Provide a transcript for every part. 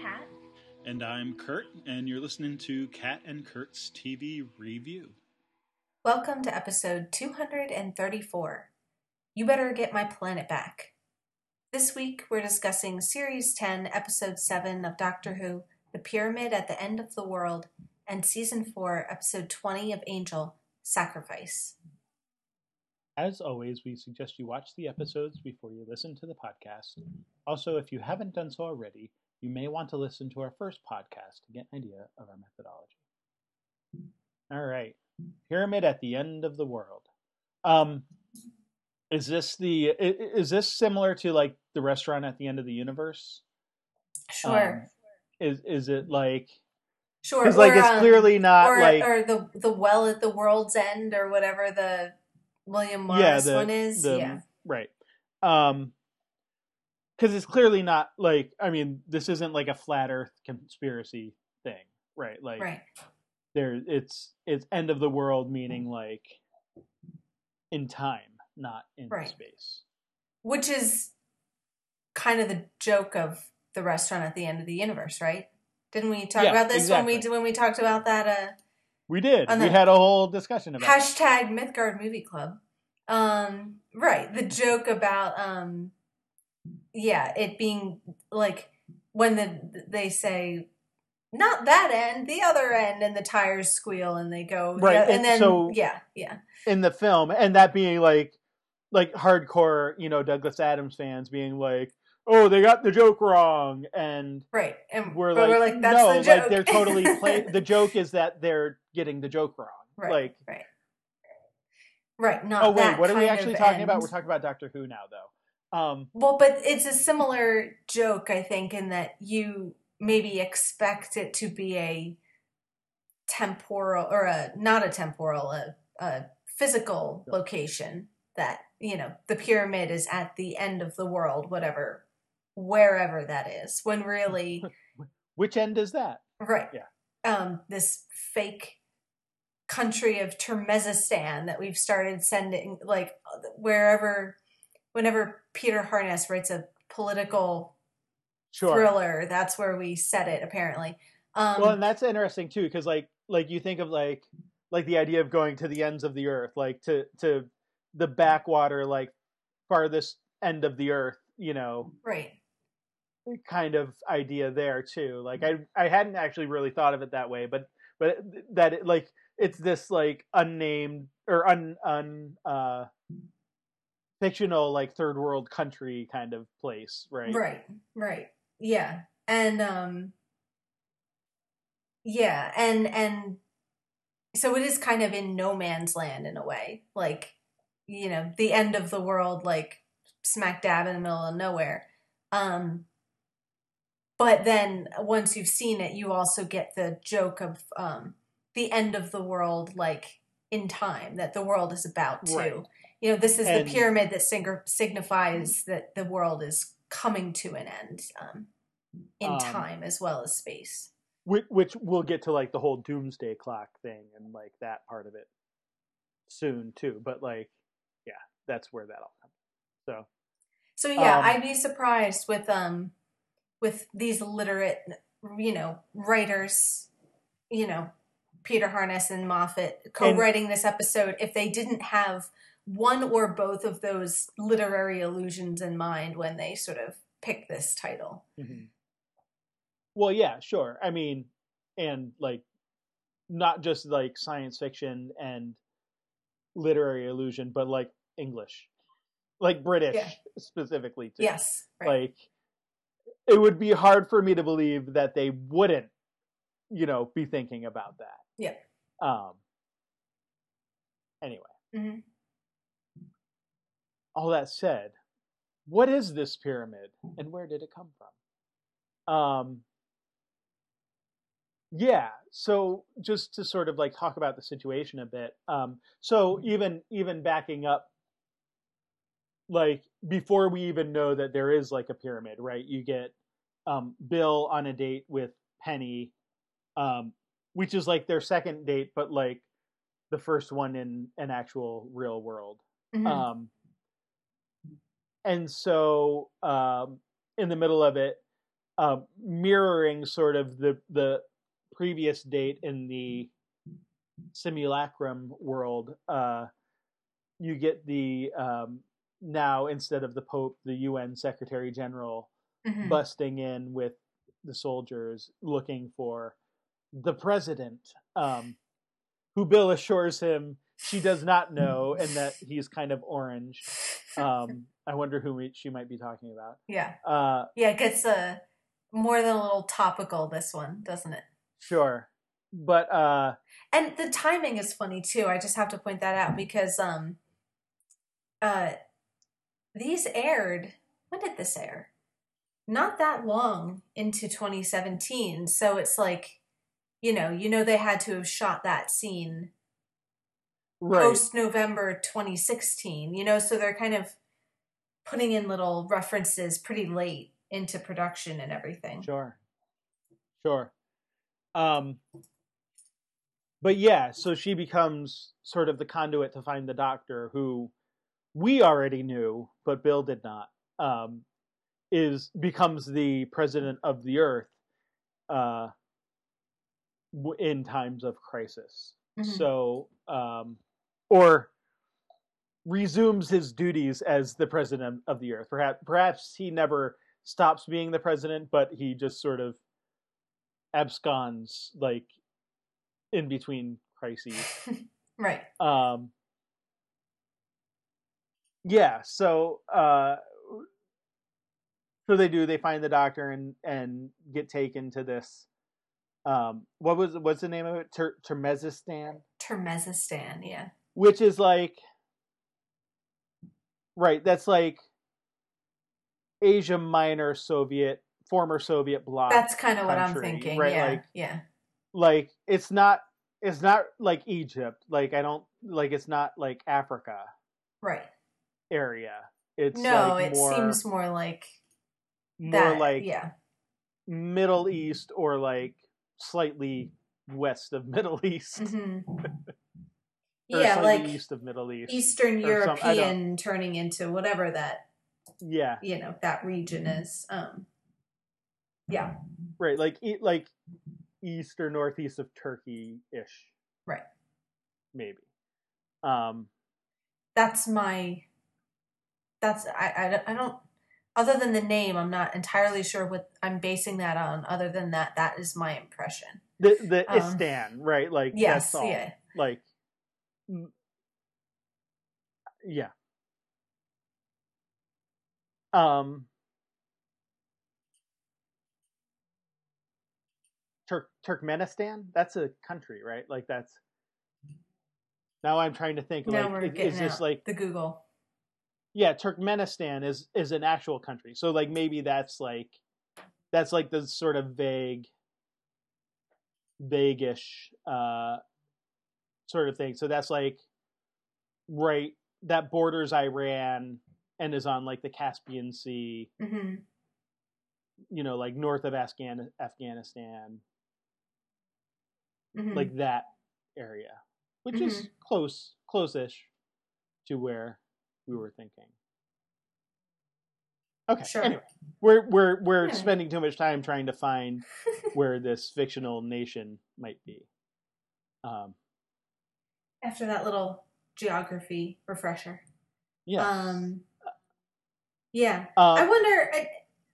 Kat. And I'm Kurt, and you're listening to Kat and Kurt's TV Review. Welcome to episode 234. You Better Get My Planet Back. This week, we're discussing Series 10, Episode 7 of Doctor Who, The Pyramid at the End of the World, and Season 4, Episode 20 of Angel, Sacrifice. As always, we suggest you watch the episodes before you listen to the podcast. Also, if you haven't done so already, you may want to listen to our first podcast to get an idea of our methodology. All right. Pyramid at the End of the World. Is this similar to like The Restaurant at the End of the Universe? Sure. Is it like... Sure. Because like it's clearly not or, like... Or the well at the world's end or whatever the... William Morris one is. Right. Because it's clearly not like, I mean, this isn't like a flat earth conspiracy thing, right? Like it's end of the world, meaning like in time, not in space. Which is kind of the joke of The Restaurant at the End of the Universe, right? Didn't we talk about this when we talked about that we did. We had a whole discussion about hashtag it. MythGard Movie Club. The joke about it being like when they say not that end, the other end, and the tires squeal and they go in the film, and that being like hardcore, you know, Douglas Adams fans being like, oh, they got the joke wrong, and we're like, that's no, the joke. Like they're totally the joke is that they're getting the joke wrong, right? Not. Oh wait, that what are we actually talking about? We're talking about Doctor Who now, though. But it's a similar joke, I think, in that you maybe expect it to be a temporal or a physical location that you know the pyramid is at the end of the world, whatever. Wherever that is, when really... Which end is that? Right. Yeah. This fake country of Termezistan that we've started sending, like, wherever... Whenever Peter Harness writes a political thriller, that's where we set it, apparently. And that's interesting, too, because, like you think of, like the idea of going to the ends of the earth, like, to the backwater, like, farthest end of the earth, you know... Right. Kind of idea there too. Like I hadn't actually really thought of it that way, but that it, like it's this like unnamed or fictional like third world country kind of place, right? Right. Yeah. And and so it is kind of in no man's land in a way. Like, you know, the end of the world, like smack dab in the middle of nowhere. But then once you've seen it, you also get the joke of the end of the world, like in time, that the world is about to. Right. You know, this is the pyramid that signifies that the world is coming to an end in time as well as space. Which we'll get to like the whole doomsday clock thing and like that part of it soon too. But like, yeah, that's where that all comes. So yeah, I'd be surprised with these literate, you know, writers, you know, Peter Harness and Moffat co-writing this episode if they didn't have one or both of those literary allusions in mind when they sort of picked this title. Mm-hmm. Well, yeah, sure. I mean, and like not just like science fiction and literary allusion, but like English. Like British specifically too. Yes. Right. Like it would be hard for me to believe that they wouldn't, you know, be thinking about that. Yeah. Anyway. Mm-hmm. All that said, what is this pyramid and where did it come from? Yeah. So just to sort of like talk about the situation a bit. So even backing up, like before we even know that there is like a pyramid, right? You get Bill on a date with Penny, which is like their second date, but like the first one in an actual real world. Mm-hmm. And so in the middle of it, mirroring sort of the previous date in the simulacrum world. You get the now instead of the Pope, the UN Secretary General busting in with the soldiers looking for the president, who Bill assures him she does not know, and that he's kind of orange. I wonder who she might be talking about. Yeah. Yeah, it gets more than a little topical, this one, doesn't it? Sure. But and the timing is funny too. I just have to point that out because these aired, when did this air? Not that long into 2017. So it's like, you know they had to have shot that scene right post November 2016, so they're kind of putting in little references pretty late into production and everything. Sure. But yeah, so she becomes sort of the conduit to find the doctor, who we already knew, but Bill did not, becomes the president of the Earth in times of crisis. Mm-hmm. So, or resumes his duties as the president of the Earth. Perhaps he never stops being the president, but he just sort of absconds, like, in between crises. Right. Yeah, so they find the doctor and get taken to this what's the name of it? Termezistan? Termezistan, yeah. Which is like, right, that's like Asia Minor, former Soviet bloc. That's kind of country, what I'm thinking, right? Yeah. Yeah. Like it's not like Egypt. Like it's not like Africa, right? Area. It's no. Like it seems more like that, more like Middle East, or like slightly west of Middle East. Mm-hmm. Yeah, like east of Middle East, Eastern European turning into whatever that. Yeah. That region is. Yeah. Right, like. East or northeast of Turkey-ish. Right. Maybe. I don't, other than the name, I'm not entirely sure what I'm basing that on, other than that is my impression. The Istan, right? Like, yes, that's all. Yeah. Like, yeah. Turkmenistan? That's a country, right? Like that's. Now I'm trying to think. Now we're getting out like the Google. Yeah, Turkmenistan is an actual country. So like maybe that's like the sort of vague-ish sort of thing. So that's like right that borders Iran and is on like the Caspian Sea. Mm-hmm. Like north of Afghanistan. Mm-hmm. Like that area, which mm-hmm. is close-ish to where we were thinking. Okay, sure. Anyway, we're spending too much time trying to find where this fictional nation might be. After that little geography refresher. Yeah. Yeah. I wonder.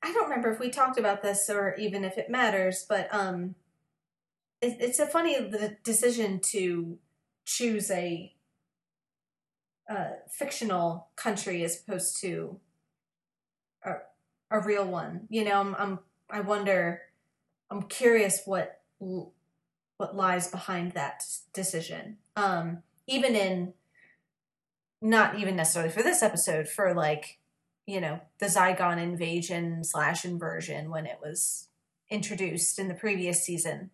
I don't remember if we talked about this or even if it matters, but it's a funny decision to choose a fictional country as opposed to a real one. I'm curious what lies behind that decision. Even in, not even necessarily for this episode, for like, the Zygon invasion / inversion when it was introduced in the previous season.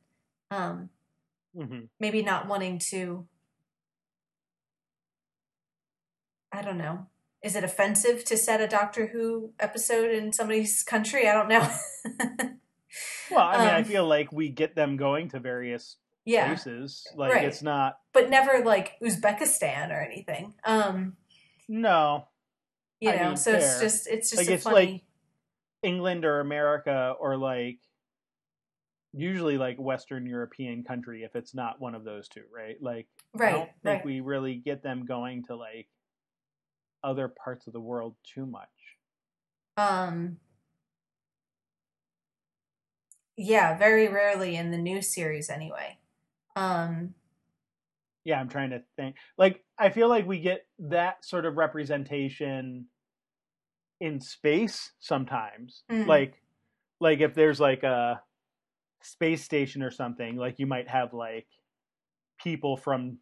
Maybe not wanting to, I don't know. Is it offensive to set a Doctor Who episode in somebody's country? I don't know. Well, I mean, I feel like we get them going to various places. Like right. It's not, but never like Uzbekistan or anything. No, I mean, it's just like, it's funny. Like, England or America or like usually like Western European country if it's not one of those two, right? Like I don't think we really get them going to like other parts of the world too much. Yeah, very rarely in the new series anyway. Yeah, I'm trying to think. Like, I feel like we get that sort of representation in space sometimes. Mm-hmm. Like if there's like a space station or something, like you might have like people from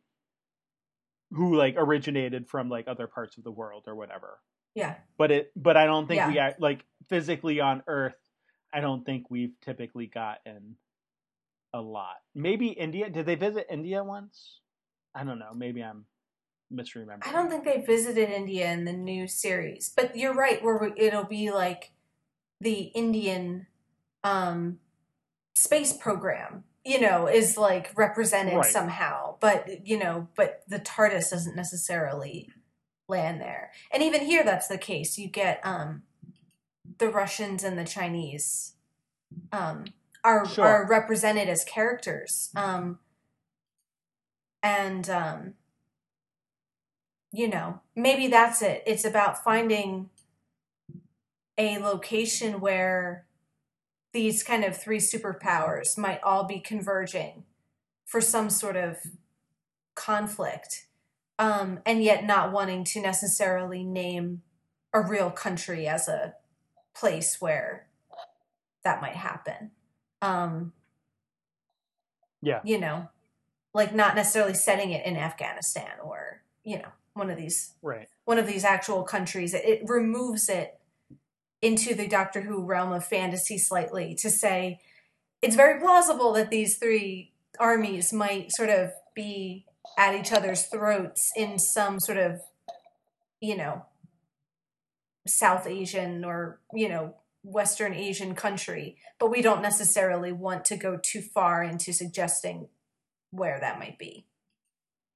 who like originated from like other parts of the world or whatever. Yeah. But I don't think we act like physically on Earth. I don't think we've typically gotten a lot. Maybe India. Did they visit India once? I don't know. Maybe I'm misremembering. I don't think they visited India in the new series. But you're right, where it'll be like the Indian space program, you know, is like represented somehow. But, you know, but the TARDIS doesn't necessarily land there. And even here, that's the case. You get... the Russians and the Chinese are represented as characters. You know, maybe that's it. It's about finding a location where these kind of three superpowers might all be converging for some sort of conflict, and yet not wanting to necessarily name a real country as a place where that might happen. You know, like not necessarily setting it in Afghanistan or, you know, one of these actual countries. It removes it into the Doctor Who realm of fantasy slightly to say it's very plausible that these three armies might sort of be at each other's throats in some sort of, you know, South Asian or, you know, Western Asian country, but we don't necessarily want to go too far into suggesting where that might be.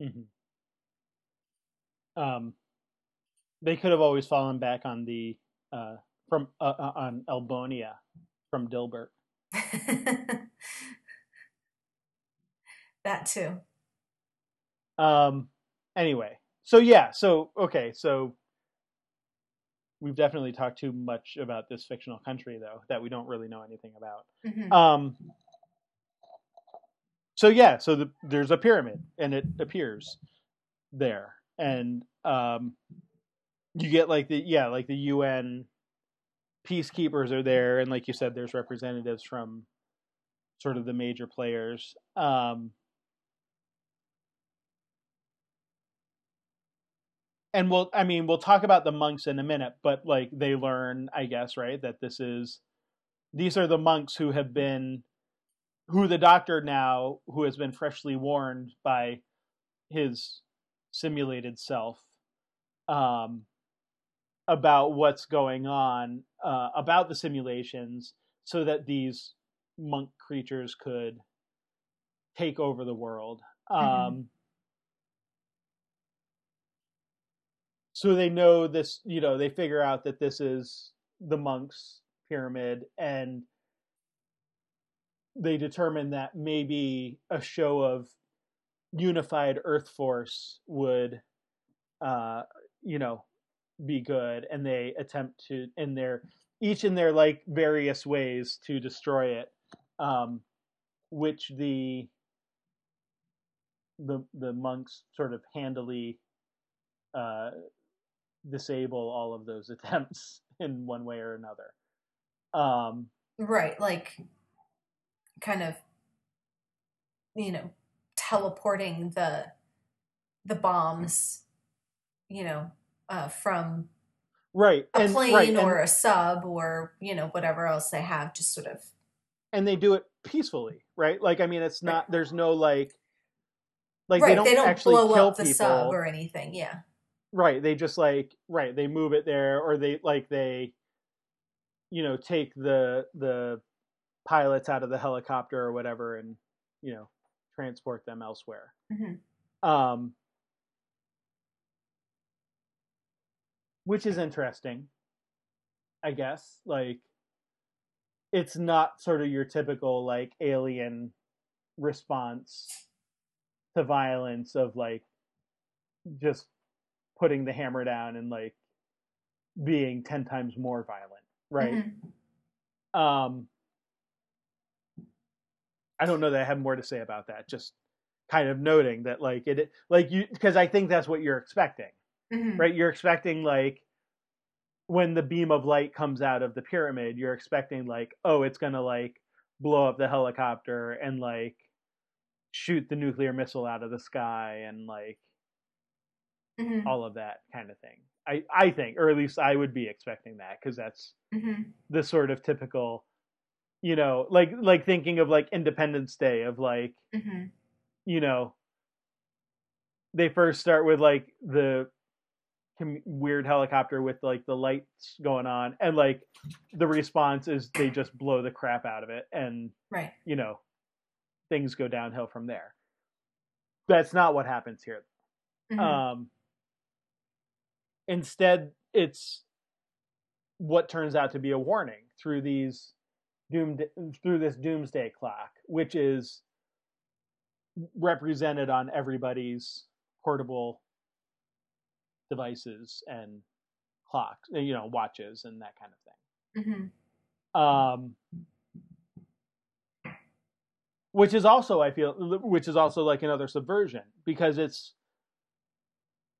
Mm-hmm. They could have always fallen back on the on Elbonia from Dilbert. That too. Anyway, so we've definitely talked too much about this fictional country, though, that we don't really know anything about. Mm-hmm. There's a pyramid, and it appears there. And you get, like, the UN peacekeepers are there. And like you said, there's representatives from sort of the major players. And we'll talk about the monks in a minute, but like they learn, I guess, right, that these are the monks who the Doctor now, who has been freshly warned by his simulated self about what's going on, about the simulations, so that these monk creatures could take over the world. Mm-hmm. So they know this, you know, they figure out that this is the monks' pyramid, and they determine that maybe a show of unified Earth force would, be good. And they attempt to, each in their like various ways to destroy it, which the monks sort of handily disable all of those attempts in one way or another. Like kind of, you know, teleporting the bombs, you know, from a plane or a sub or, you know, whatever else they have, just sort of. And they do it peacefully, right? Like, I mean, it's not, there's no like they don't actually blow kill up the people. Sub or anything. Yeah. Right, they just they move it there, or they take the pilots out of the helicopter or whatever, and you know, transport them elsewhere. Mm-hmm. Which is interesting, I guess. Like, it's not sort of your typical like alien response to violence of like just putting the hammer down and like being 10 times more violent, right? Mm-hmm. I don't know that I have more to say about that. Just kind of noting that like it, like you, because I think that's what you're expecting, mm-hmm. right? You're expecting like when the beam of light comes out of the pyramid, you're expecting like, oh, it's gonna like blow up the helicopter and like shoot the nuclear missile out of the sky and like mm-hmm. all of that kind of thing. I think, or at least I would be expecting that, because that's mm-hmm. the sort of typical, you know, like thinking of like Independence Day of like, mm-hmm. you know, they first start with like the weird helicopter with like the lights going on, and like the response is they just blow the crap out of it, and right. you know, things go downhill from there. That's not what happens here. Mm-hmm. Instead, it's what turns out to be a warning through these through this doomsday clock, which is represented on everybody's portable devices and clocks, you know, watches and that kind of thing. Mm-hmm. Which is also, I feel, which is also like another subversion, because it's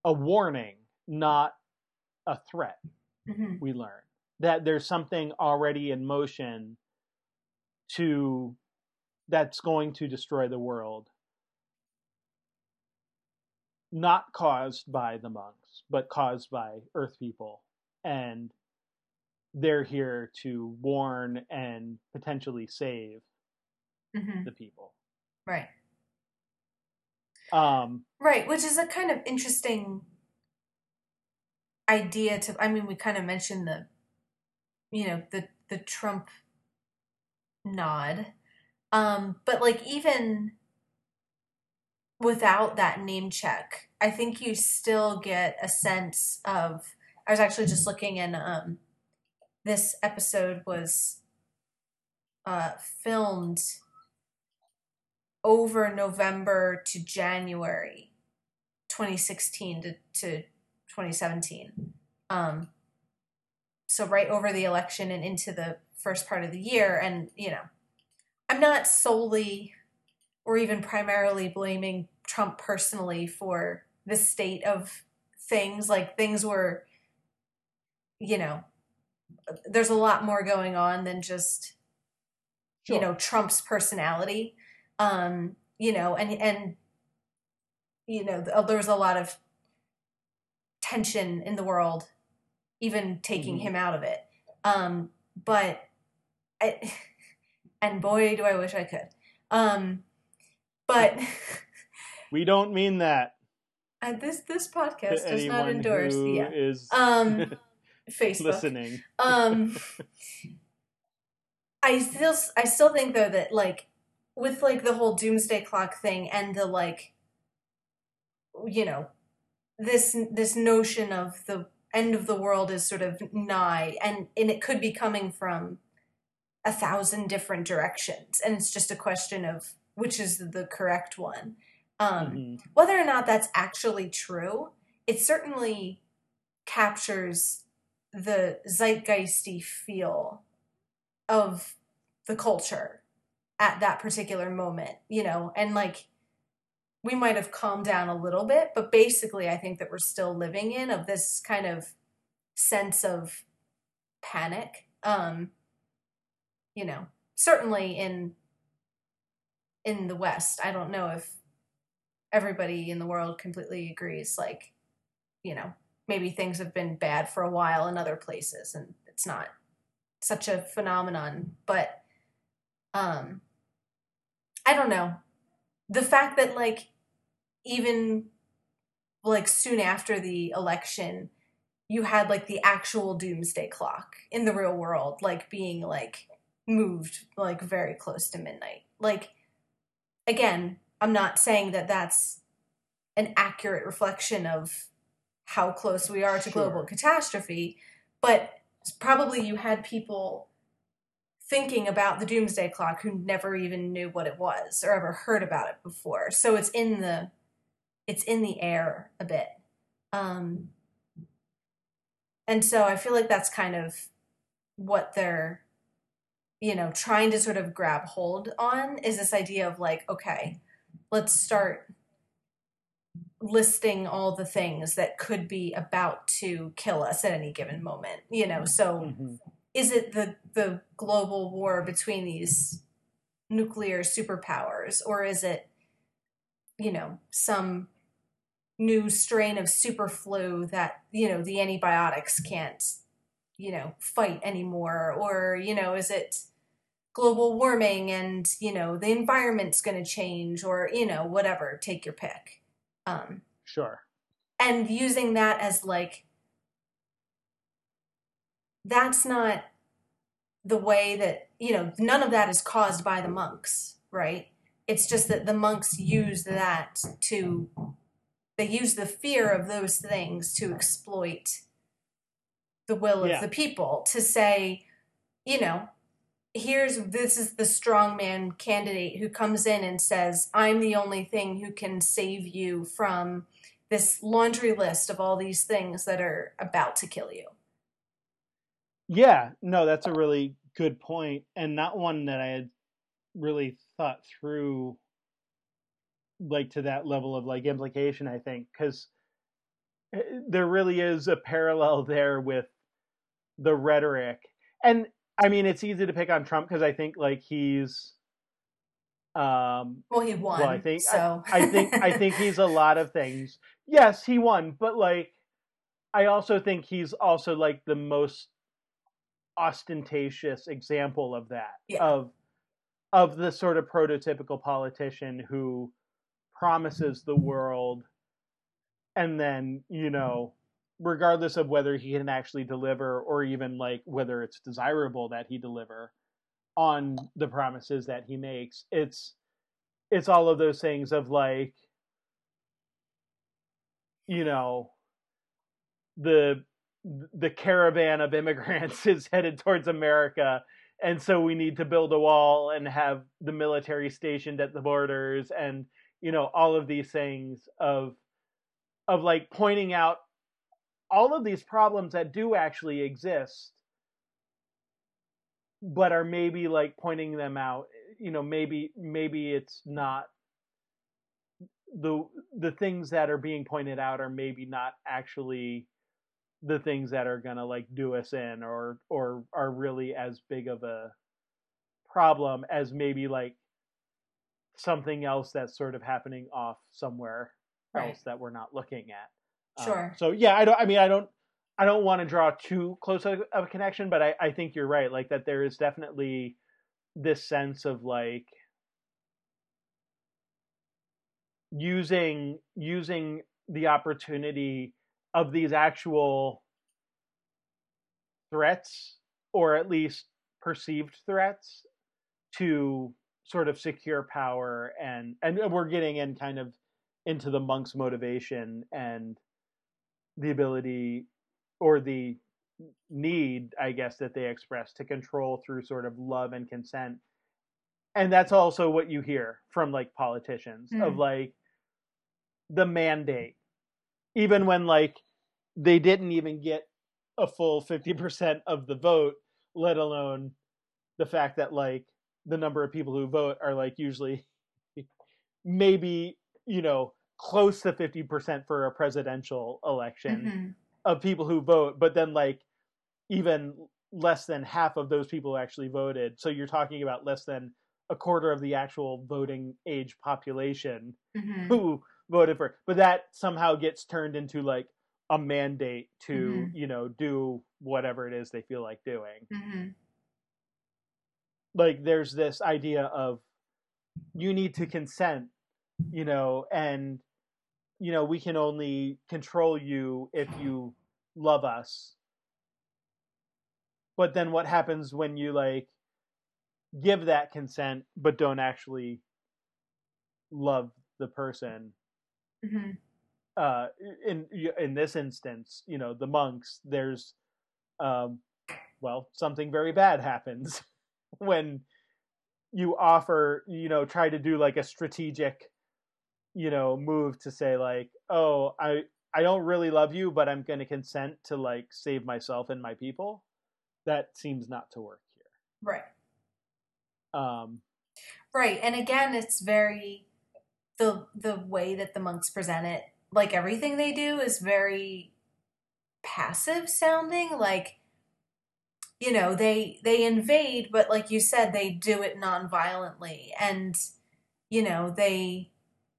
a warning, not a threat. Mm-hmm. We learn that there's something already in motion that's going to destroy the world, not caused by the monks, but caused by Earth people, and they're here to warn and potentially save mm-hmm. the people. Right. Right, which is a kind of interesting idea to, I mean, we kind of mentioned the, you know, the Trump nod, but like even without that name check, I think you still get a sense of, I was actually just looking in, this episode was filmed over November to January 2016 to 2017. So right over the election and into the first part of the year. And, you know, I'm not solely or even primarily blaming Trump personally for the state of things. Like, things were, you know, there's a lot more going on than just, sure. you know, Trump's personality. You know, and, you know, there was a lot of tension in the world, even taking mm-hmm. him out of it. But I, and boy, do I wish I could. But we don't mean that. This podcast does not endorse. Yeah. Is Facebook listening. I still think though that like with like the whole doomsday clock thing and the like, you know, this notion of the end of the world is sort of nigh, and it could be coming from 1,000 different directions, and it's just a question of which is the correct one. Mm-hmm. Whether or not that's actually true, it certainly captures the zeitgeisty feel of the culture at that particular moment, you know, and like we might have calmed down a little bit, but basically I think that we're still living in of this kind of sense of panic, you know, certainly in the West. I don't know if everybody in the world completely agrees, like, you know, maybe things have been bad for a while in other places and it's not such a phenomenon, but I don't know. The fact that, like, even, like, soon after the election, you had, like, the actual doomsday clock in the real world, like, being, like, moved, like, very close to midnight. Like, again, I'm not saying that that's an accurate reflection of how close we are to global catastrophe, but probably you had people thinking about the Doomsday Clock, who never even knew what it was or ever heard about it before. So it's in the air a bit. And so I feel like that's kind of what they're, you know, trying to sort of grab hold on, is this idea of like, okay, let's start listing all the things that could be about to kill us at any given moment, you know? So is it the global war between these nuclear superpowers, or is it, you know, some new strain of superflu that, you know, the antibiotics can't, you know, fight anymore? Or, you know, is it global warming and, you know, the environment's going to change, or, you know, whatever, take your pick. Sure. And using that as like, that's not the way that, you know, none of that is caused by the monks, right? It's just that the monks use that to, they use the fear of those things to exploit the will of the people, to say, you know, this is the strongman candidate who comes in and says, I'm the only thing who can save you from this laundry list of all these things that are about to kill you. Yeah, no, that's a really good point, and not one that I had really thought through, like, to that level of, like, implication, I think, because there really is a parallel there with the rhetoric. And I mean, it's easy to pick on Trump because I think, like, he's well, he won. Well, I think so. I think he's a lot of things. Yes, he won, but like, I also think he's also like the most ostentatious example of that, of the sort of prototypical politician who promises the world, and then, you know, regardless of whether he can actually deliver, or even like whether it's desirable that he deliver on the promises that he makes, it's all of those things of like, you know, the caravan of immigrants is headed towards America, and so we need to build a wall and have the military stationed at the borders, and, you know, all of these things of like pointing out all of these problems that do actually exist, but are maybe like pointing them out, you know, maybe it's not the things that are being pointed out are maybe not actually the things that are going to like do us in, or are really as big of a problem as maybe like something else that's sort of happening off somewhere else that we're not looking at. Sure. So yeah, I don't want to draw too close of a connection, but I think you're right. Like, that there is definitely this sense of like using the opportunity of these actual threats, or at least perceived threats, to sort of secure power, and we're getting in kind of into the monk's motivation and the ability, or the need, I guess, that they express to control through sort of love and consent. And that's also what you hear from like politicians, of like the mandate, even when like they didn't even get a full 50% of the vote, let alone the fact that like the number of people who vote are like usually maybe, you know, close to 50% for a presidential election of people who vote, but then like even less than half of those people actually voted. So you're talking about less than a quarter of the actual voting age population who voted for it. But that somehow gets turned into like a mandate to, you know, do whatever it is they feel like doing. Like, there's this idea of you need to consent, you know, and, you know, we can only control you if you love us. But then what happens when you like give that consent but don't actually love the person? In this instance, you know, the monks, there's well, something very bad happens. when you offer, you know, try to do like a strategic, you know, move to say like, oh, I don't really love you, but I'm going to consent to like save myself and my people. That seems not to work here. Right. Right. And again, it's very, the way that the monks present it, like everything they do is very passive sounding. Like, you know, they invade, but like you said, they do it non-violently. And, you know, they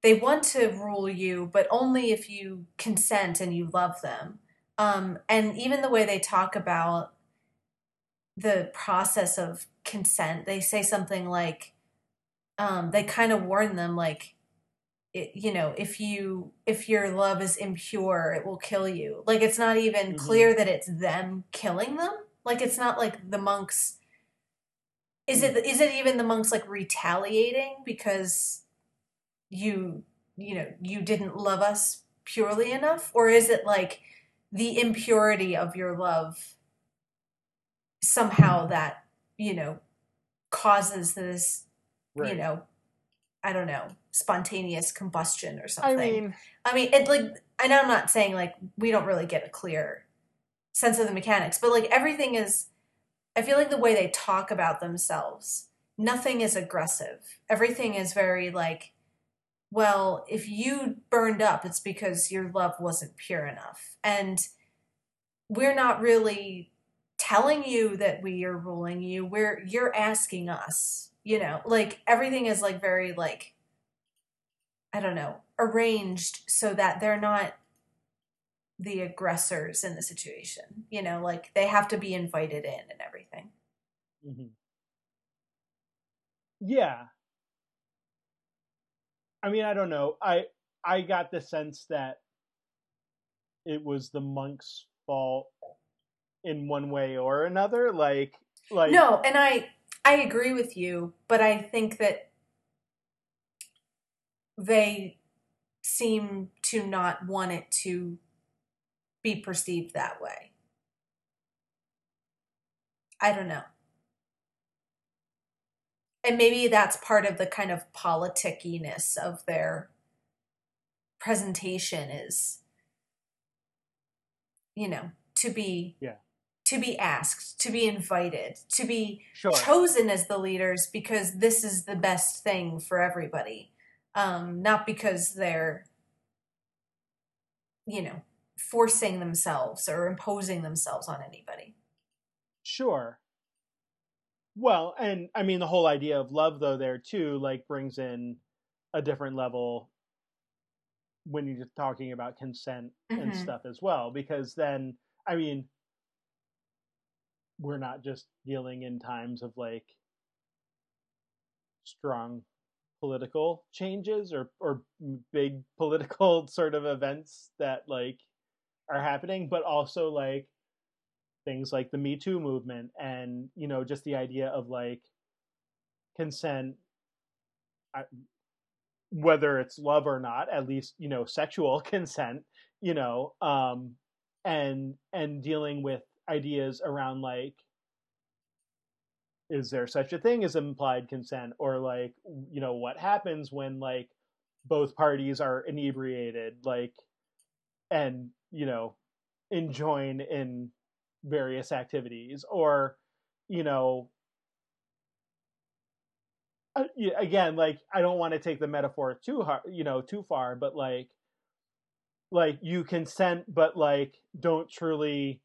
want to rule you, but only if you consent and you love them. And even the way they talk about the process of consent, they say something like, they kind of warn them, like, it, you know, if your love is impure, it will kill you. Like, it's not even clear that it's them killing them. Like, it's not like the monks, is it even the monks like retaliating because you know, you didn't love us purely enough? Or is it like the impurity of your love somehow that, you know, causes this, right, you know, I don't know, spontaneous combustion or something. I mean, it like, and I'm not saying like, we don't really get a clear sense of the mechanics, but like everything is, I feel like the way they talk about themselves, nothing is aggressive. Everything is very like, well, if you burned up, it's because your love wasn't pure enough. And we're not really telling you that we are ruling you. You're asking us, you know, like everything is like very like, I don't know, arranged so that they're not the aggressors in the situation, you know, like they have to be invited in and everything. Yeah. I mean, I don't know. I got the sense that it was the monks' fault in one way or another. Like no, and I agree with you, but I think that they seem to not want it to be perceived that way. I don't know. And maybe that's part of the kind of politickiness of their presentation is, you know, to be asked, to be invited, to be chosen as the leaders because this is the best thing for everybody. Not because they're, you know, forcing themselves or imposing themselves on anybody. Sure. Well, and I mean, the whole idea of love, though, there too, like brings in a different level when you're just talking about consent and stuff as well, because then, I mean, we're not just dealing in times of like strong political changes or big political sort of events that like are happening, but also like things like the Me Too movement and, you know, just the idea of like consent, whether it's love or not, at least, you know, sexual consent, you know, and dealing with ideas around like, is there such a thing as implied consent? Or like, you know, what happens when like both parties are inebriated, like, and, you know, enjoin in various activities? Or, you know, again, like, I don't want to take the metaphor too hard, you know, too far, but like you consent, but like don't truly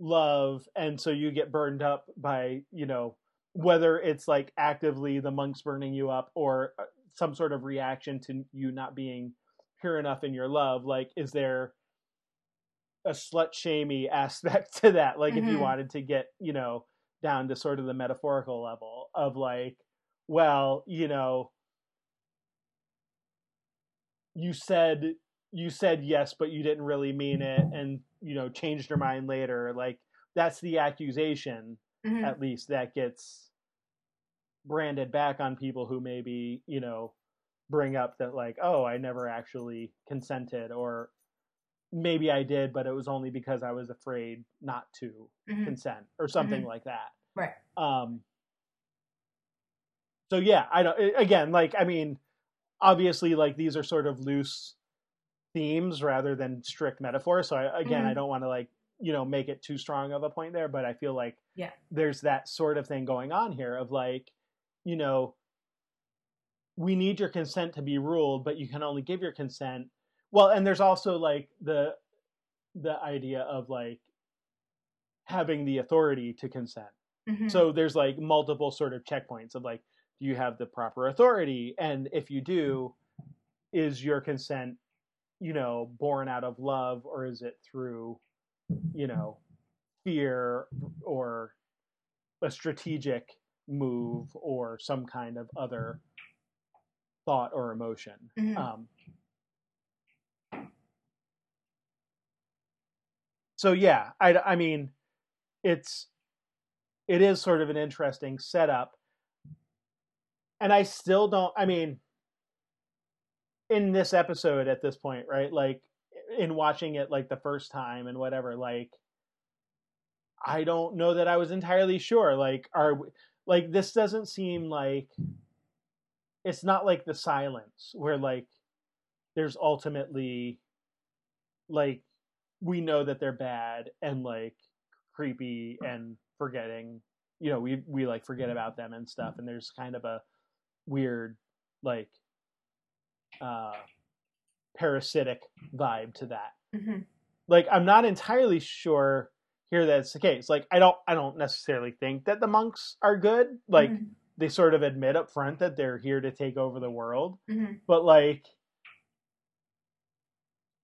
love. And so you get burned up by, you know, whether it's like actively the monks burning you up or some sort of reaction to you not being pure enough in your love. Like, is there a slut-shamey aspect to that? Like, if you wanted to get, you know, down to sort of the metaphorical level of like, well, you know, you said yes, but you didn't really mean it, and, you know, changed your mind later. Like, that's the accusation, at least, that gets branded back on people who maybe, you know, bring up that like, oh, I never actually consented, or maybe I did, but it was only because I was afraid not to consent or something like that. Right. So yeah, I don't, again, like, I mean, obviously, like, these are sort of loose themes rather than strict metaphors. So I, again, I don't want to, like, you know, make it too strong of a point there, but I feel like there's that sort of thing going on here of, like, you know, we need your consent to be ruled, but you can only give your consent. Well, and there's also, like, the idea of, like, having the authority to consent. So there's, like, multiple sort of checkpoints of, like, do you have the proper authority? And if you do, is your consent, you know, born out of love, or is it through, you know, fear or a strategic move or some kind of other thought or emotion? So yeah, I mean, it is sort of an interesting setup. And I still don't, I mean, in this episode at this point, right? Like, in watching it, like, the first time and whatever, like, I don't know that I was entirely sure. Like, this doesn't seem like, it's not like The Silence where, like, there's ultimately, like, we know that they're bad and, like, creepy and forgetting, you know, we like forget about them and stuff. And there's kind of a weird, like, parasitic vibe to that. Like, I'm not entirely sure here that it's the case. Like, I don't necessarily think that the monks are good. Like, they sort of admit up front that they're here to take over the world. But, like,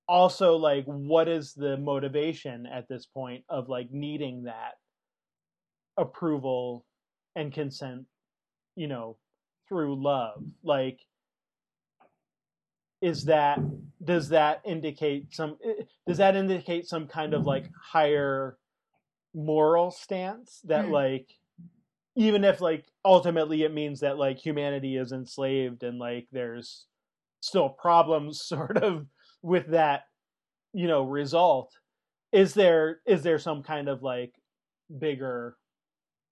also, like, what is the motivation at this point of, like, needing that approval and consent, you know, through love? Like, does that indicate some kind of, like, higher moral stance that, like, even if, like, ultimately it means that, like, humanity is enslaved and, like, there's still problems sort of with that, you know, result, is there some kind of, like, bigger,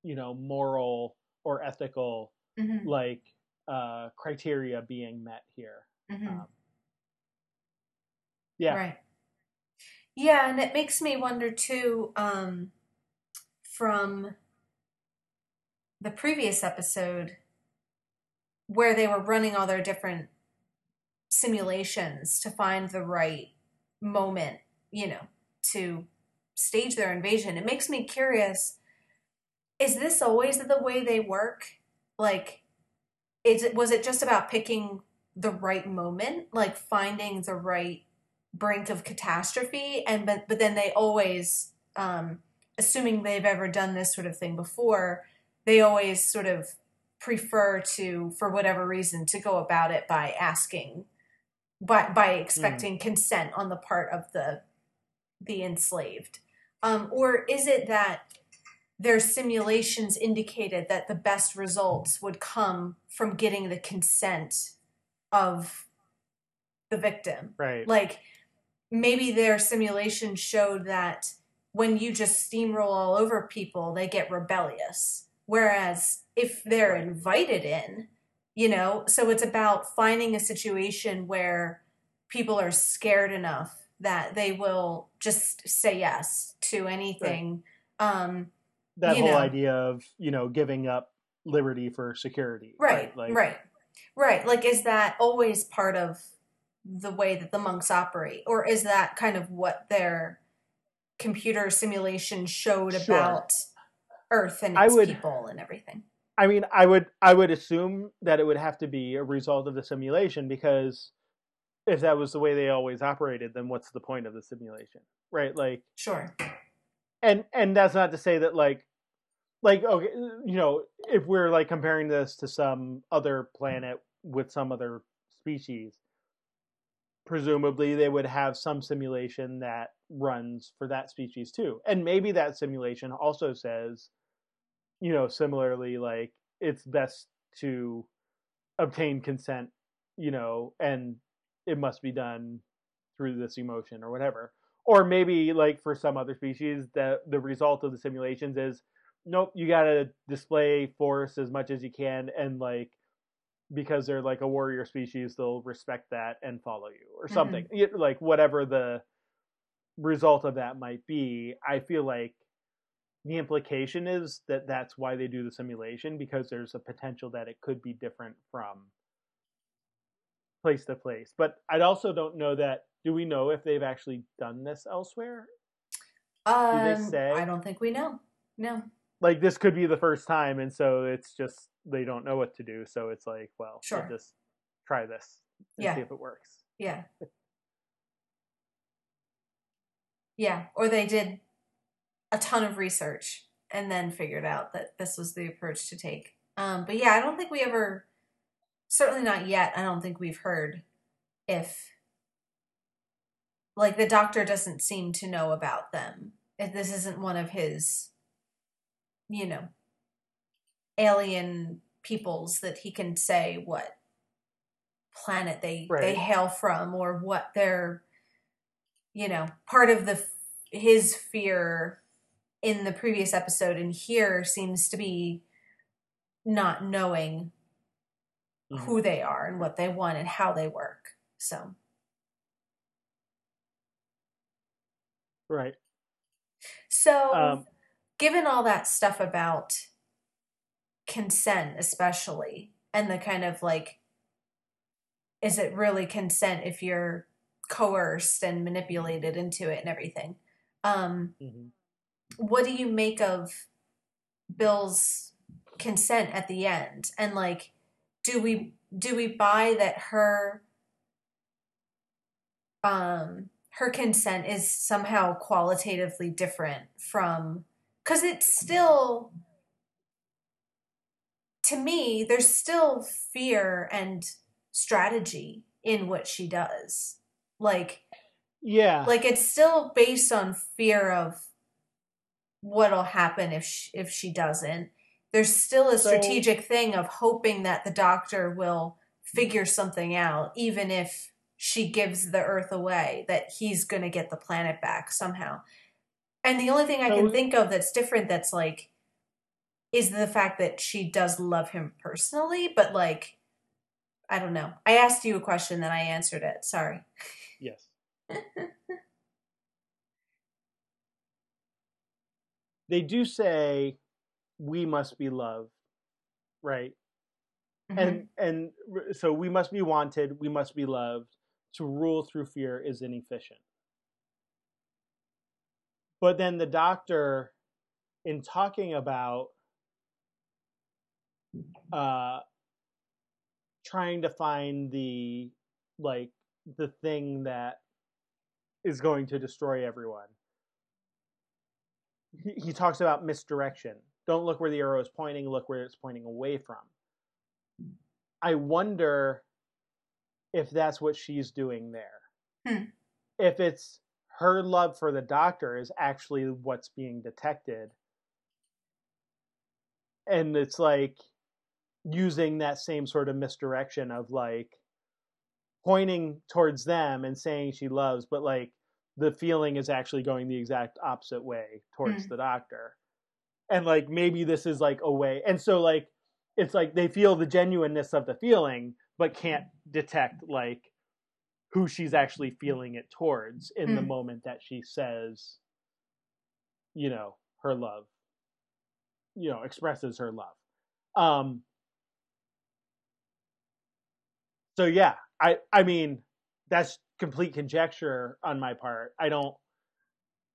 you know, moral or ethical like criteria being met here? Yeah. Right. Yeah, and it makes me wonder too, from the previous episode where they were running all their different simulations to find the right moment, you know, to stage their invasion. It makes me curious, is this always the way they work? Like, was it just about picking the right moment, like finding the right brink of catastrophe, and but then they always, assuming they've ever done this sort of thing before, they always sort of prefer to, for whatever reason, to go about it by asking, by expecting consent on the part of the enslaved, or is it that their simulations indicated that the best results would come from getting the consent of the victim? Right. Like, maybe their simulation showed that when you just steamroll all over people, they get rebellious. Whereas if they're invited in, you know, so it's about finding a situation where people are scared enough that they will just say yes to anything. Right. That whole idea of, you know, giving up liberty for security. Right. Like, right. Like, is that always part of the way that the monks operate? Or is that kind of what their computer simulation showed about Earth and its people and everything? I mean, I would assume that it would have to be a result of the simulation, because if that was the way they always operated, then what's the point of the simulation? Right? Like, sure. And that's not to say that, like, okay, you know, if we're, like, comparing this to some other planet with some other species, presumably they would have some simulation that runs for that species too. And maybe that simulation also says, you know, similarly, like, it's best to obtain consent, you know, and it must be done through this emotion or whatever. Or maybe, like, for some other species, that the result of the simulations is, nope, you gotta display force as much as you can and, like, because they're like a warrior species, they'll respect that and follow you or something. Mm-hmm. Like whatever the result of that might be, I feel like the implication is that that's why they do the simulation, because there's a potential that it could be different from place to place. But I also don't know that. Do we know if they've actually done this elsewhere? Do they say? I don't think we know. No. Like, this could be the first time, and so it's just they don't know what to do. So it's like, well, sure, we'll just try this and see if it works. Yeah. Yeah. Or they did a ton of research and then figured out that this was the approach to take. But yeah, I don't think we ever, certainly not yet, I don't think we've heard if, like, the doctor doesn't seem to know about them. If this isn't one of his, you know, alien peoples that he can say what planet they hail from, or what their, you know, part of the his fear in the previous episode and here seems to be not knowing who they are and what they want and how they work. So. Right. So given all that stuff about consent, especially, and the kind of like, is it really consent if you're coerced and manipulated into it and everything? What do you make of Bill's consent at the end? And like, do we buy that her consent is somehow qualitatively different from, because it's still, to me, there's still fear and strategy in what she does. Like, yeah, like it's still based on fear of what'll happen if she doesn't. There's still a strategic thing of hoping that the doctor will figure something out, even if she gives the Earth away, that he's going to get the planet back somehow. And the only thing I can think of that's different, that's like, is the fact that she does love him personally, but like, I don't know. I asked you a question, then I answered it. Sorry. Yes. They do say, we must be loved, right? Mm-hmm. And so we must be wanted, we must be loved. To rule through fear is inefficient. But then the doctor, in talking about trying to find the thing that is going to destroy everyone, he talks about misdirection. Don't look where the arrow is pointing, look where it's pointing away from. I wonder if that's what she's doing there. Hmm. If it's her love for the doctor is actually what's being detected. And it's like using that same sort of misdirection of like pointing towards them and saying she loves, but like the feeling is actually going the exact opposite way towards the doctor. And like, maybe this is like a way. And so like, it's like they feel the genuineness of the feeling, but can't detect like who she's actually feeling it towards in the moment that she says, you know, her love, you know, expresses her love. So yeah, I mean, that's complete conjecture on my part. I don't,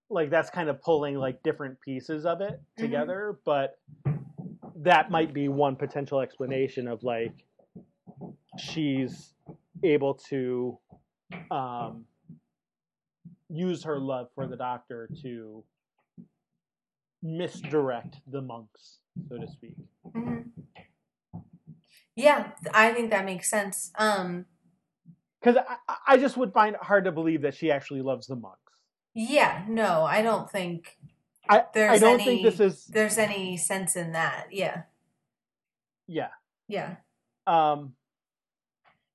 like, that's kind of pulling like different pieces of it together, but that might be one potential explanation of like she's able to use her love for the doctor to misdirect the monks, so to speak. Yeah, I think that makes sense. 'Cause I just would find it hard to believe that she actually loves the monks. Yeah, no, I don't think there's any sense in that. Yeah. Yeah. Yeah.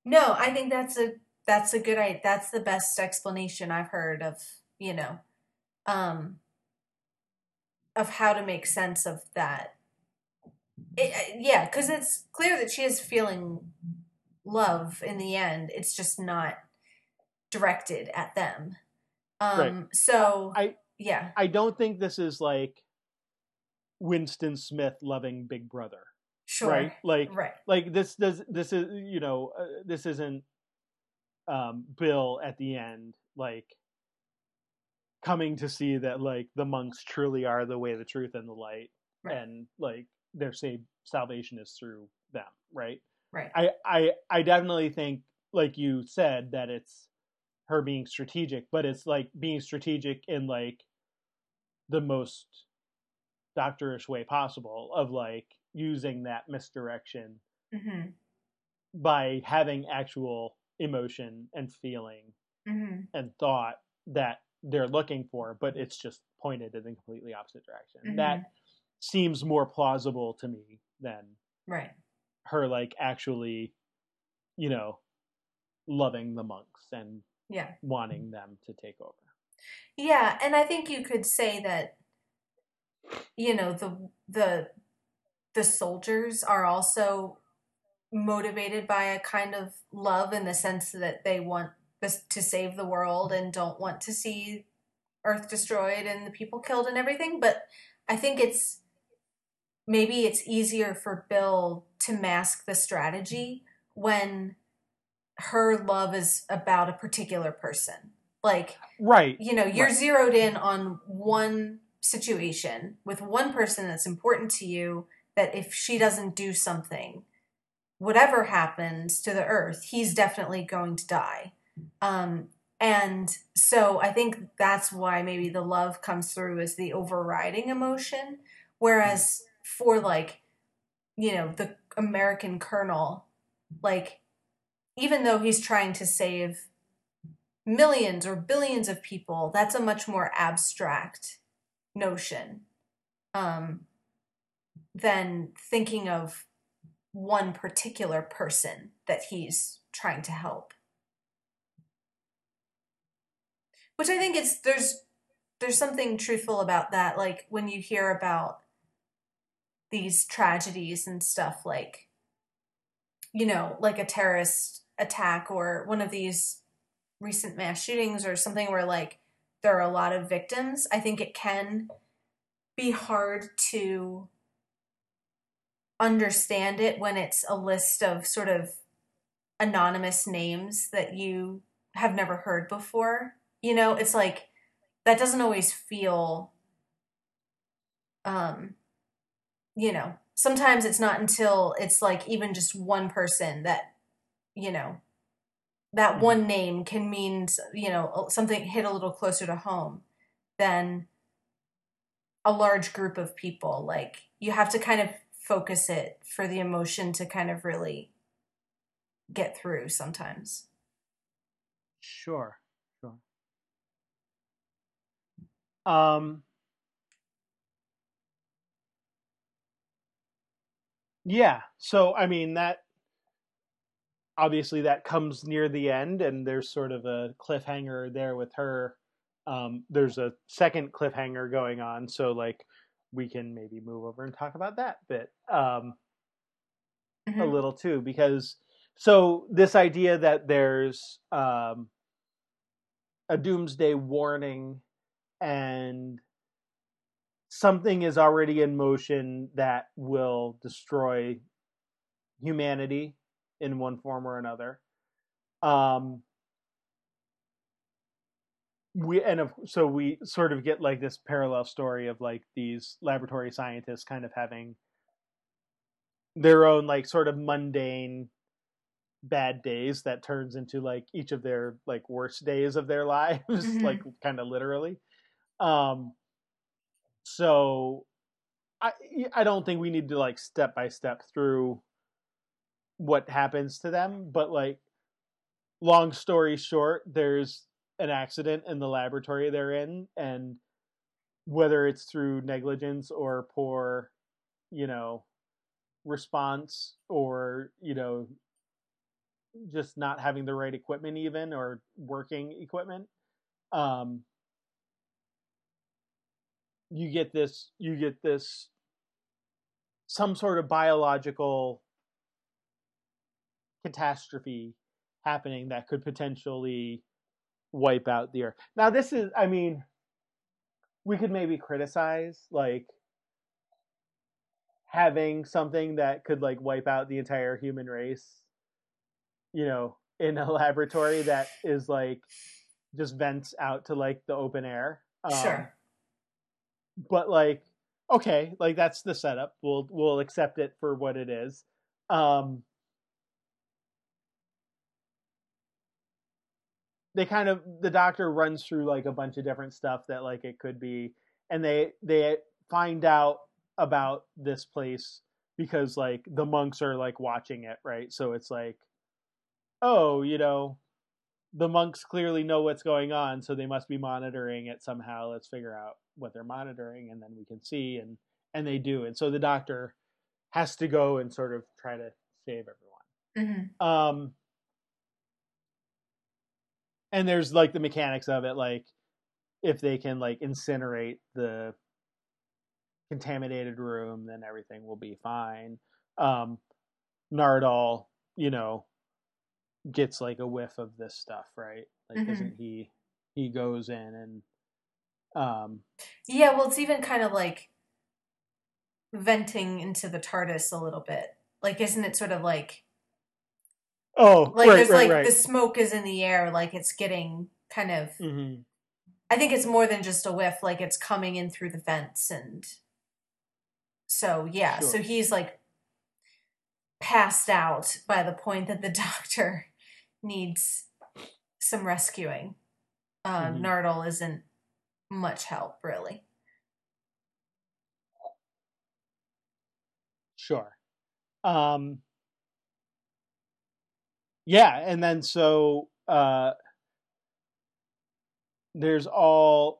No, I think that's a good idea. That's the best explanation I've heard of, you know, of how to make sense of that Yeah, because it's clear that she is feeling love in the end. It's just not directed at them. Right. So, yeah. I don't think this is like Winston Smith loving Big Brother. Sure. Right? Like this is, you know, this isn't Bill at the end, like, coming to see that, like, the monks truly are the way, the truth, and the light. Right. And, like, their salvation is through them, right? Right. I definitely think, like you said, that it's her being strategic, but it's, like, being strategic in, like, the most doctorish way possible of, like, using that misdirection mm-hmm. by having actual emotion and feeling mm-hmm. and thought that they're looking for, but it's just pointed in the completely opposite direction. Mm-hmm. That seems more plausible to me than right. her, like, actually, you know, loving the monks and yeah. wanting them to take over. Yeah, and I think you could say that, you know, the soldiers are also motivated by a kind of love in the sense that they want to save the world and don't want to see Earth destroyed and the people killed and everything. But I think maybe it's easier for Bill to mask the strategy when her love is about a particular person. Like, right. you know, you're right. zeroed in on one situation with one person that's important to you, that if she doesn't do something, whatever happens to the Earth, he's definitely going to die. And so I think that's why maybe the love comes through as the overriding emotion. Whereas for, like, you know, the American colonel, like, even though he's trying to save millions or billions of people, that's a much more abstract notion, than thinking of one particular person that he's trying to help. Which I think there's something truthful about that. Like, when you hear about these tragedies and stuff, like, you know, like a terrorist attack or one of these recent mass shootings or something where, like, there are a lot of victims, I think it can be hard to understand it when it's a list of sort of anonymous names that you have never heard before. You know, it's like, that doesn't always feel, you know, sometimes it's not until it's, like, even just one person that, you know, that one name can mean, you know, something hit a little closer to home than a large group of people. Like, you have to kind of focus it for the emotion to kind of really get through sometimes. Sure. Yeah, so I mean, that obviously that comes near the end, and there's sort of a cliffhanger there with her. There's a second cliffhanger going on, so, like, we can maybe move over and talk about that bit mm-hmm. a little too, because so this idea that there's a doomsday warning and something is already in motion that will destroy humanity in one form or another. So we sort of get, like, this parallel story of, like, these laboratory scientists kind of having their own, like, sort of mundane bad days that turns into, like, each of their, like, worst days of their lives, mm-hmm. like, kind of literally. So I don't think we need to, like, step by step through what happens to them, but, like, long story short, there's an accident in the laboratory they're in, and whether it's through negligence or poor, you know, response, or, you know, just not having the right equipment even, or working equipment, you get this some sort of biological catastrophe happening that could potentially wipe out the Earth. Now, this is, I mean, we could maybe criticize, like, having something that could, like, wipe out the entire human race, you know, in a laboratory that is, like, just vents out to, like, the open air. Sure. But, like, okay, like, that's the setup. We'll accept it for what it is. They kind of, the doctor runs through, like, a bunch of different stuff that, like, it could be. And they find out about this place because, like, the monks are, like, watching it, right? So it's like, oh, you know, the monks clearly know what's going on, so they must be monitoring it somehow. Let's figure out what they're monitoring, and then we can see. And they do. And so the doctor has to go and sort of try to save everyone. Mm-hmm. And there's, like, the mechanics of it, like, if they can, like, incinerate the contaminated room, then everything will be fine. Nardal, you know, gets, like, a whiff of this stuff, right? Like, mm-hmm. Isn't he goes in and... Yeah, well, it's even kind of, like, venting into the TARDIS a little bit. Like, isn't it sort of, like... Oh, like, right, there's, right, like, right. The smoke is in the air, like, it's getting kind of... Mm-hmm. I think it's more than just a whiff, like, it's coming in through the vents, and... So, yeah, sure. So he's, like, passed out by the point that the doctor needs some rescuing. Mm-hmm. Nardal isn't much help, really. Sure. Yeah, and then so there's all,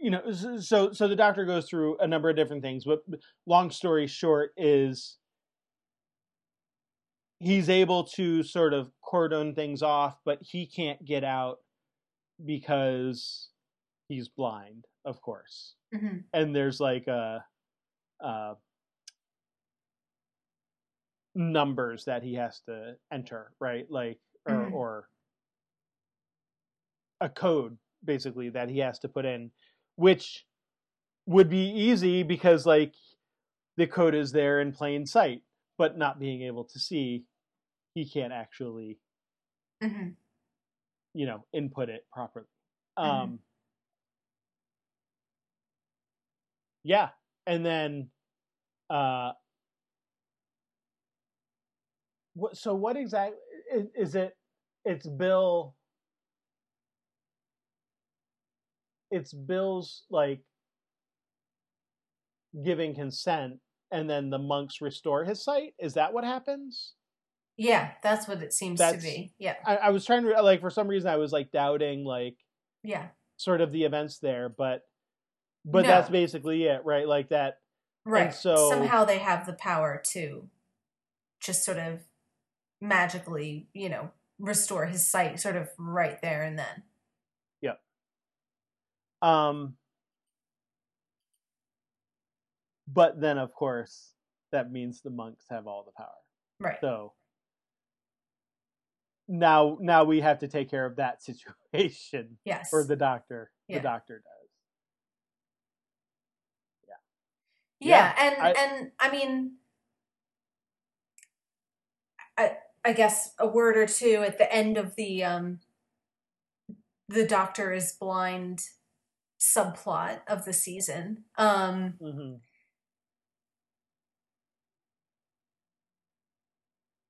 you know, so the doctor goes through a number of different things, but long story short is he's able to sort of cordon things off, but he can't get out because he's blind, of course. Mm-hmm. And there's like a numbers that he has to enter, right? Like, or, mm-hmm. or a code basically that he has to put in, which would be easy because, like, the code is there in plain sight, but not being able to see, he can't actually, mm-hmm. you know, input it properly. Mm-hmm. Yeah. And then, so what exactly is it? It's Bill's like giving consent, and then the monks restore his sight. Is that what happens? Yeah, that's what it seems to be. Yeah, I was trying to, like, for some reason I was, like, doubting, like, yeah, sort of the events there, but no. That's basically it, right? Like that, right? And so somehow they have the power to just sort of magically, you know, restore his sight sort of right there and then. Yeah. But then, of course, that means the monks have all the power. Right. So now we have to take care of that situation. Yes. Or the doctor. Yeah. The doctor does. Yeah. Yeah, and I mean, I guess a word or two at the end of the doctor is blind subplot of the season. Mm-hmm.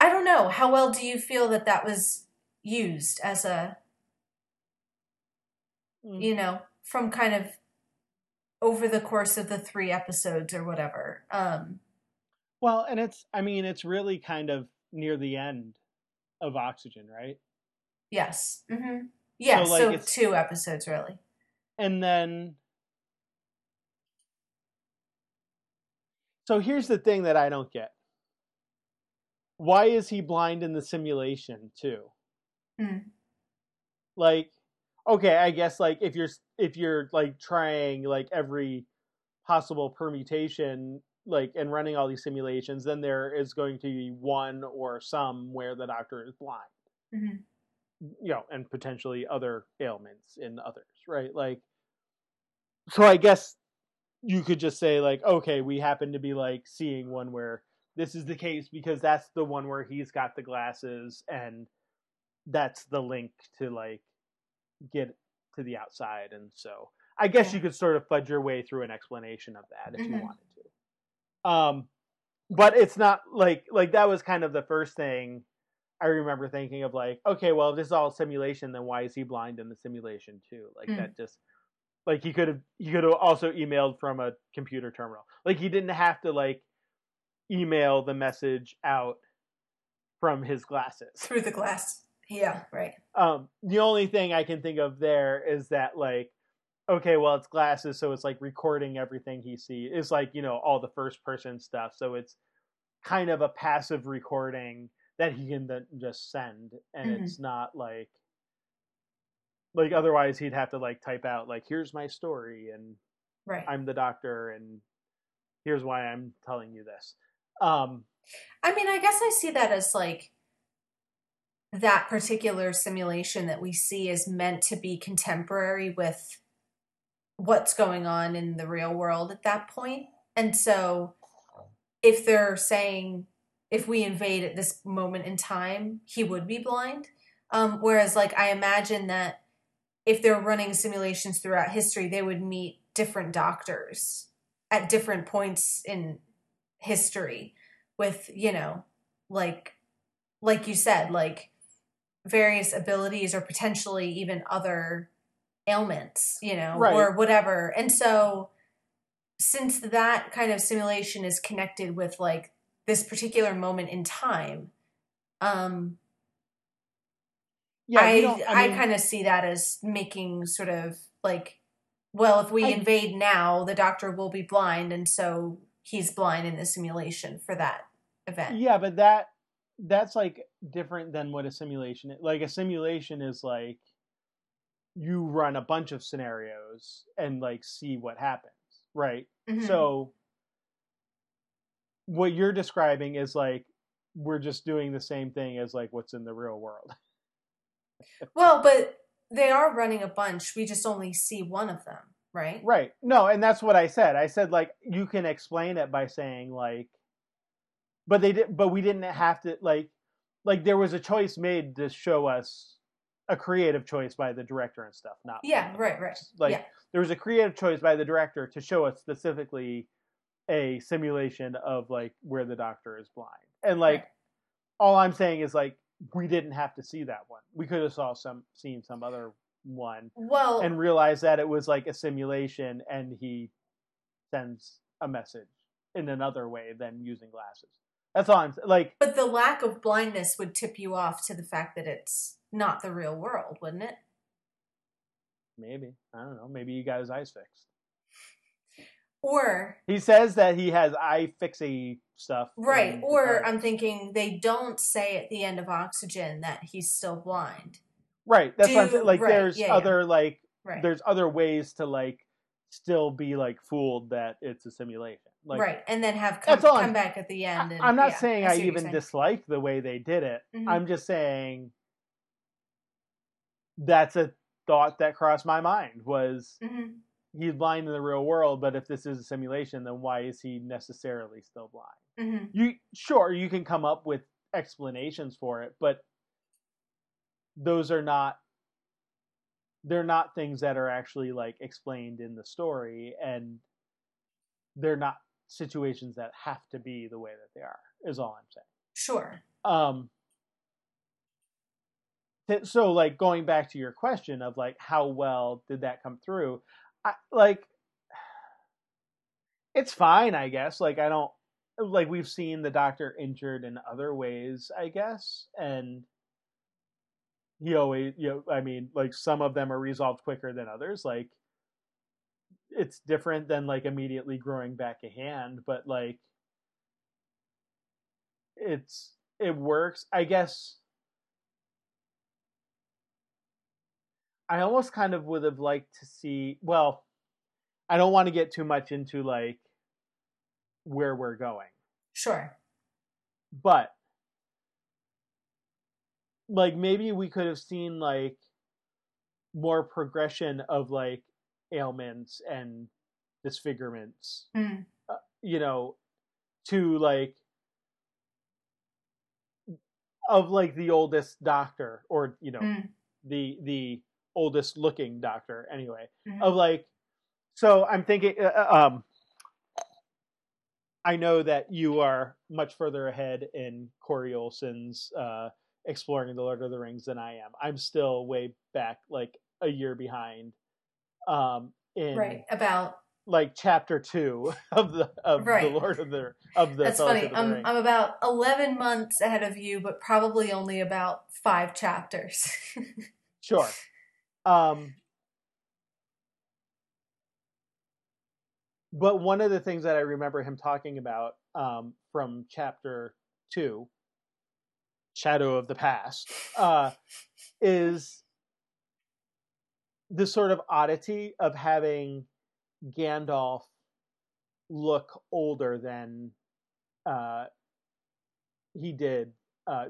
I don't know. How well do you feel that was used as a, you know, from kind of over the course of the 3 episodes or whatever? Well, and it's really kind of near the end of Oxygen, right? Yes. Mm-hmm. Yeah, so it's 2 episodes, really. And then... So here's the thing that I don't get. Why is he blind in the simulation, too? Mm. Like, okay, I guess, like, if you're, like, trying, like, every possible permutation like, and running all these simulations, then there is going to be one or some where the Doctor is blind. Mm-hmm. You know, and potentially other ailments in others, right? Like, so I guess you could just say, like, okay, we happen to be, like, seeing one where this is the case because that's the one where he's got the glasses, and that's the link to, like, get to the outside. And so I guess you could sort of fudge your way through an explanation of that if you wanted to. But it's not, like, that was kind of the first thing I remember thinking of, like, okay, well, if this is all simulation, then why is he blind in the simulation too? Like, that just... Like, he could have also emailed from a computer terminal. Like, he didn't have to, like, email the message out from his glasses. Through the glass. Yeah, right. The only thing I can think of there is that, like, okay, well, it's glasses, so it's, like, recording everything he sees. It's, like, you know, all the first-person stuff. So it's kind of a passive recording that he can then just send. And it's not, like... Like, otherwise he'd have to, like, type out, like, here's my story, and I'm the Doctor, and here's why I'm telling you this. I mean, I guess I see that as, like, that particular simulation that we see is meant to be contemporary with what's going on in the real world at that point. And so if they're saying, if we invade at this moment in time, he would be blind. Whereas, like, I imagine that if they're running simulations throughout history, they would meet different doctors at different points in history with, you know, like you said, like, various abilities or potentially even other ailments, you know, or whatever. And so since that kind of simulation is connected with, like, this particular moment in time, yeah, I kind of see that as making sort of, like, well, if we invade now, the Doctor will be blind, and so he's blind in the simulation for that event. Yeah, but that's, like, different than what a simulation is. Like, a simulation is, like, you run a bunch of scenarios and, like, see what happens, right? Mm-hmm. So what you're describing is, like, we're just doing the same thing as, like, what's in the real world. Well, but they are running a bunch. We just only see one of them, right? Right. No, and that's what I said. I said, like, you can explain it by saying, like, but we didn't have to, like there was a choice made to show us a creative choice by the director and stuff. Not right. Like, there was a creative choice by the director to show us specifically a simulation of, like, where the Doctor is blind. And, like, all I'm saying is, like, we didn't have to see that one. We could have seen some other one, and realized that it was, like, a simulation, and he sends a message in another way than using glasses. That's all I'm like. But the lack of blindness would tip you off to the fact that it's not the real world, wouldn't it? Maybe. I don't know. Maybe he got his eyes fixed. Or he says that he has eye fixie stuff. Right. Or I'm thinking they don't say at the end of Oxygen that he's still blind. Right. That's what I'm saying. Like, there's other like there's other ways to, like, still be, like, fooled that it's a simulation. Like, and then have come back at the end. And, I'm not saying I even dislike the way they did it. Mm-hmm. I'm just saying that's a thought that crossed my mind was he's blind in the real world, but if this is a simulation, then why is he necessarily still blind? Mm-hmm. You can come up with explanations for it, but those are not, they're not things that are actually, like, explained in the story, and they're not situations that have to be the way that they are, is all I'm saying. Sure. So, like, going back to your question of, like, how well did that come through? Like, it's fine, I guess. Like, I don't... Like, we've seen the Doctor injured in other ways, I guess. And he always... You know, I mean, like, some of them are resolved quicker than others. Like, it's different than, like, immediately growing back a hand. But, like, it works. I guess... I almost kind of would have liked to see... Well, I don't want to get too much into, like, where we're going. Sure. But, like, maybe we could have seen, like, more progression of, like, ailments and disfigurements, you know, to, like, of, like, the oldest doctor, or, you know, the oldest looking doctor, anyway, of, like, so I'm thinking, I know that you are much further ahead in Corey Olson's Exploring the Lord of the Rings than I am. I'm still way back, like a year behind. In right about like chapter 2 of the Lord of the. That's funny. I'm about 11 months ahead of you, but probably only about 5 chapters. Sure. But one of the things that I remember him talking about from chapter 2, Shadow of the Past, is this sort of oddity of having Gandalf look older than he did,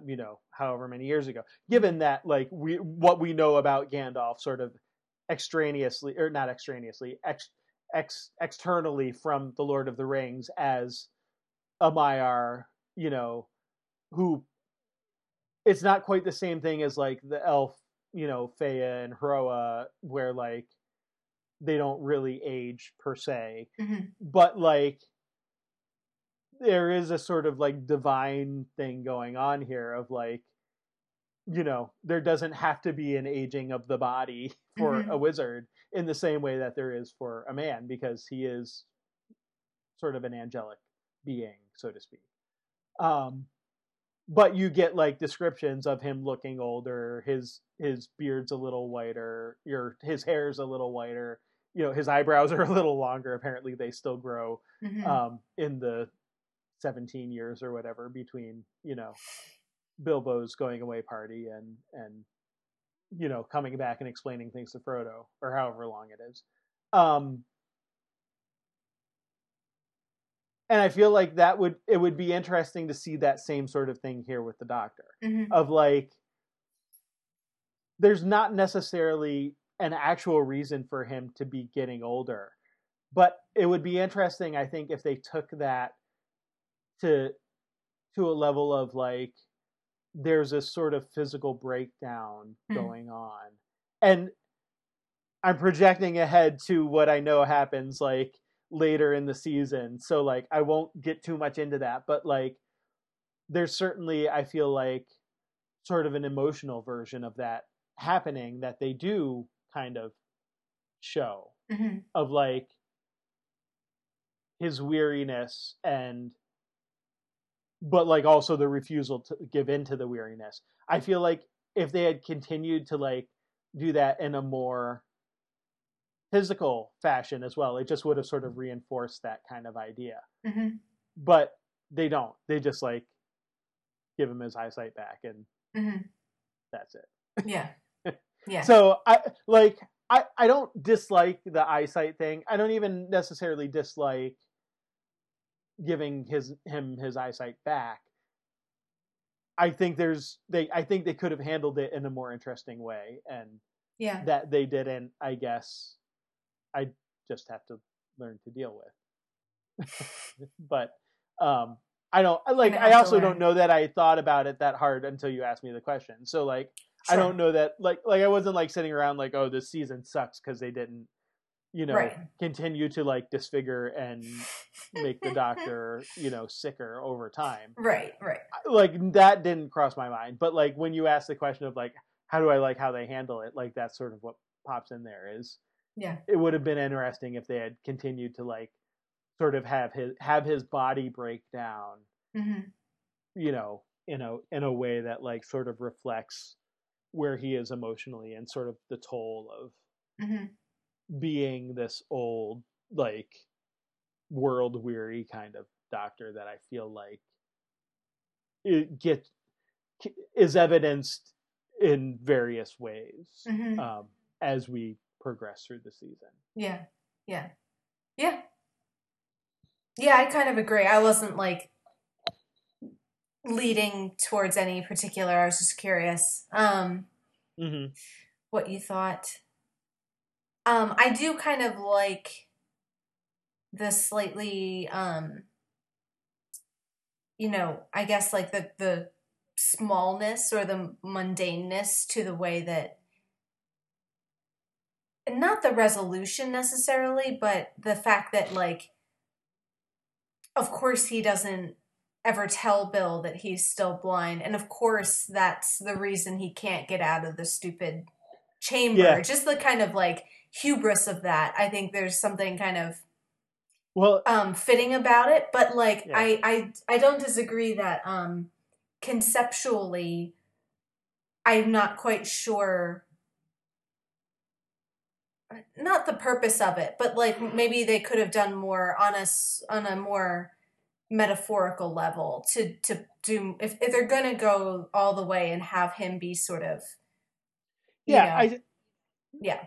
you know, however many years ago, given that, like, what we know about Gandalf sort of extraneously, or not extraneously, externally from the Lord of the Rings as a Maiar, you know, who it's not quite the same thing as like the elf, you know, Feya and Heroa, where like they don't really age per se, but like there is a sort of like divine thing going on here of like, you know, there doesn't have to be an aging of the body for a wizard in the same way that there is for a man, because he is sort of an angelic being, so to speak. But you get like descriptions of him looking older, his beard's a little whiter, his hair's a little whiter, you know, his eyebrows are a little longer. Apparently they still grow in the 17 years or whatever between, you know, Bilbo's going away party and you know, coming back and explaining things to Frodo, or however long it is. And I feel like it would be interesting to see that same sort of thing here with the Doctor, of like, there's not necessarily an actual reason for him to be getting older, but it would be interesting, I think, if they took that to a level of like, there's a sort of physical breakdown going on. And I'm projecting ahead to what I know happens like later in the season, so like I won't get too much into that, but like there's certainly, I feel like, sort of an emotional version of that happening that they do kind of show, of like his weariness and but like also the refusal to give in to the weariness. I feel like if they had continued to like do that in a more physical fashion as well, it just would have sort of reinforced that kind of idea. But they don't. They just like give him his eyesight back and that's it. Yeah. Yeah. So I don't dislike the eyesight thing. I don't even necessarily dislike giving him his eyesight back. I think they could have handled it in a more interesting way, and that they didn't, I guess I just have to learn to deal with. But I also don't know that I thought about it that hard until you asked me the question. So like, sure. I don't know that like I wasn't like sitting around like, oh, this season sucks because they didn't, you know, continue to like disfigure and make the Doctor, you know, sicker over time. Right. Like that didn't cross my mind. But like when you ask the question of like, how do I like how they handle it? Like that's sort of what pops in there is, yeah, it would have been interesting if they had continued to like sort of have his body break down, you know, in a way that like sort of reflects where he is emotionally and sort of the toll of being this old, like, world-weary kind of doctor that I feel like it is evidenced in various ways as we progress through the season. Yeah. Yeah, I kind of agree. I wasn't like leading towards any particular. I was just curious what you thought. I do kind of like the slightly, you know, I guess like the smallness or the mundaneness to the way that, not the resolution necessarily, but the fact that like, of course he doesn't ever tell Bill that he's still blind. And of course that's the reason he can't get out of the stupid chamber. Yeah. Just the kind of like hubris of that. I think there's something kind of fitting about it. But like, yeah. I don't disagree that conceptually I'm not quite sure, not the purpose of it, but like maybe they could have done more on a more metaphorical level to do, if they're going to go all the way and have him be sort of, you know,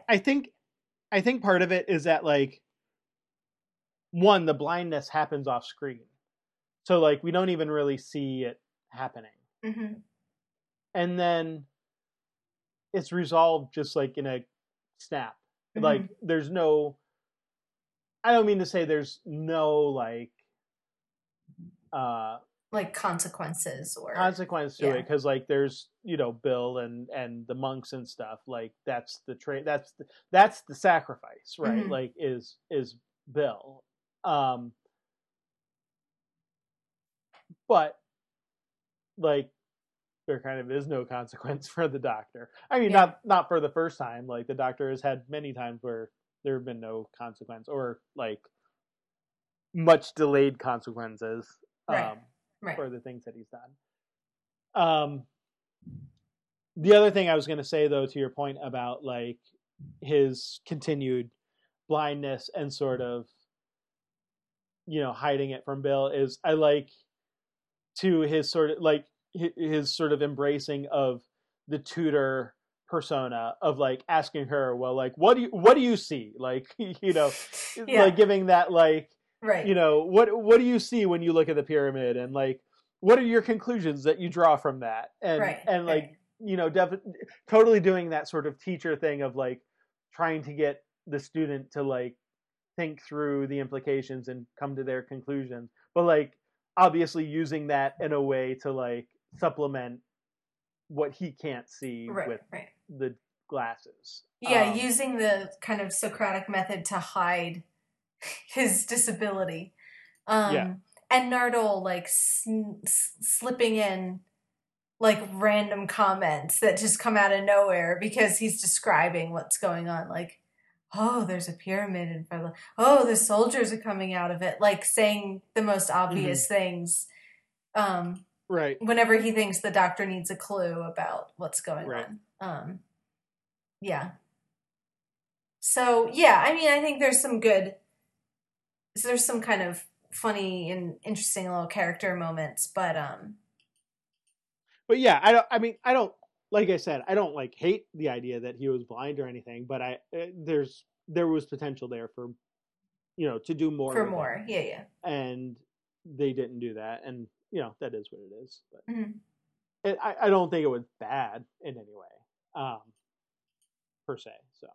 I think part of it is that like, one, the blindness happens off screen. So like, we don't even really see it happening. Mm-hmm. And then it's resolved just like in a snap. Mm-hmm. Like there's no, I don't mean to say there's no like consequences to it, because like there's, you know, Bill and the monks and stuff, like that's the sacrifice, right? Mm-hmm. Like is Bill, but like there kind of is no consequence for the Doctor. I mean, not for the first time. Like the Doctor has had many times where there have been no consequence or like much delayed consequences. Right. For the things that he's done. The other thing I was going to say, though, to your point about like his continued blindness and sort of, you know, hiding it from Bill, is I like to his sort of embracing of the tutor persona of like asking her, well, like, what do you see? Like, you know, like giving that like, right. You know, what do you see when you look at the pyramid, and like, what are your conclusions that you draw from that? And you know, totally doing that sort of teacher thing of like trying to get the student to like think through the implications and come to their conclusions, but like obviously using that in a way to like supplement what he can't see with the glasses. Yeah, using the kind of Socratic method to hide his disability, and Nardole like slipping in like random comments that just come out of nowhere because he's describing what's going on, like, oh, there's a pyramid in front of the, oh, the soldiers are coming out of it, like saying the most obvious things whenever he thinks the Doctor needs a clue about what's going on. So yeah, I mean, I think there's some good, so there's some kind of funny and interesting little character moments, but yeah, I don't, like I said, I don't like hate the idea that he was blind or anything, but there was potential there for, you know, to do more. For more. Him. Yeah. And they didn't do that. And you know, that is what it is, but I don't think it was bad in any way, per se. So,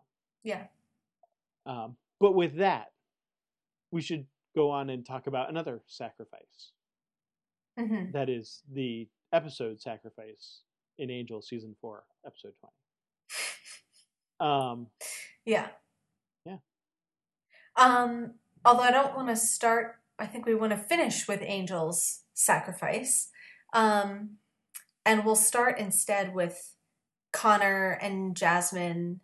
yeah. But with that, we should go on and talk about another sacrifice. Mm-hmm. That is the episode Sacrifice in Angel Season 4, Episode 20. Yeah. Although I don't want to start, I think we want to finish with Angel's sacrifice. And we'll start instead with Connor and Jasmine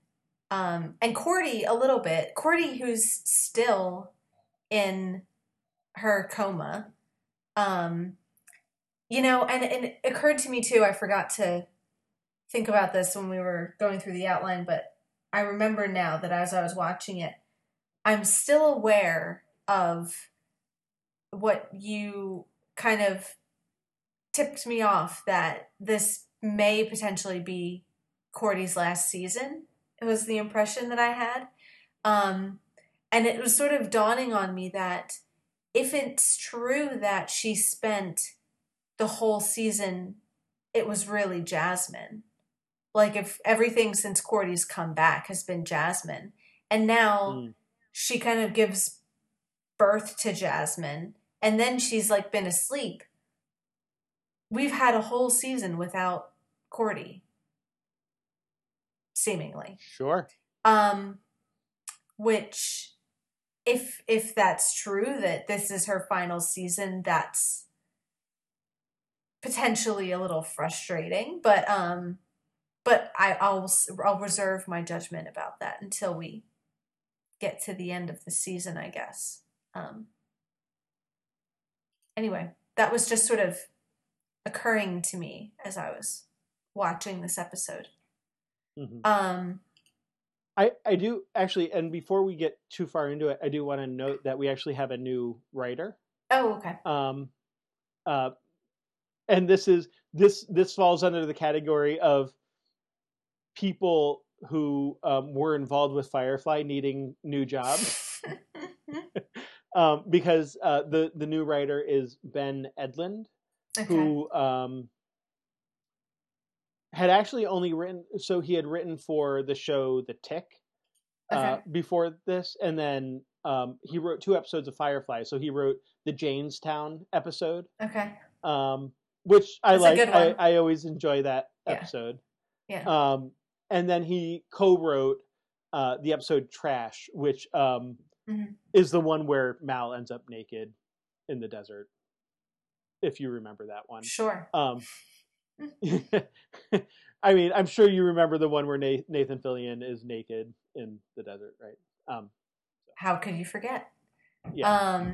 and Cordy a little bit. Cordy, who's still in her coma, you know, and it occurred to me too, I forgot to think about this when we were going through the outline, but I remember now that as I was watching it, I'm still aware of what you kind of tipped me off, that this may potentially be Cordy's last season. It was the impression that I had. And it was sort of dawning on me that if it's true that she spent the whole season, it was really Jasmine. Like, if everything since Cordy's come back has been Jasmine, and now she kind of gives birth to Jasmine, and then she's like been asleep. We've had a whole season without Cordy, seemingly. Sure. Which, if that's true, that this is her final season, that's potentially a little frustrating. But I'll reserve my judgment about that until we get to the end of the season, I guess. Anyway, that was just sort of occurring to me as I was watching this episode. Mm-hmm. I do actually, and before we get too far into it, I do want to note that we actually have a new writer. Oh, okay. And this falls under the category of people who were involved with Firefly needing new jobs. Because the new writer is Ben Edlund, okay, who had actually only written, so he had written for the show The Tick before this, and then he wrote 2 episodes of Firefly. So he wrote the Janestown episode, which I like. I always enjoy that episode. Yeah. And then he co-wrote the episode Trash, which is the one where Mal ends up naked in the desert, if you remember that one. Sure. I mean, I'm sure you remember the one where Nathan Fillion is naked in the desert, right? How could you forget? Yeah.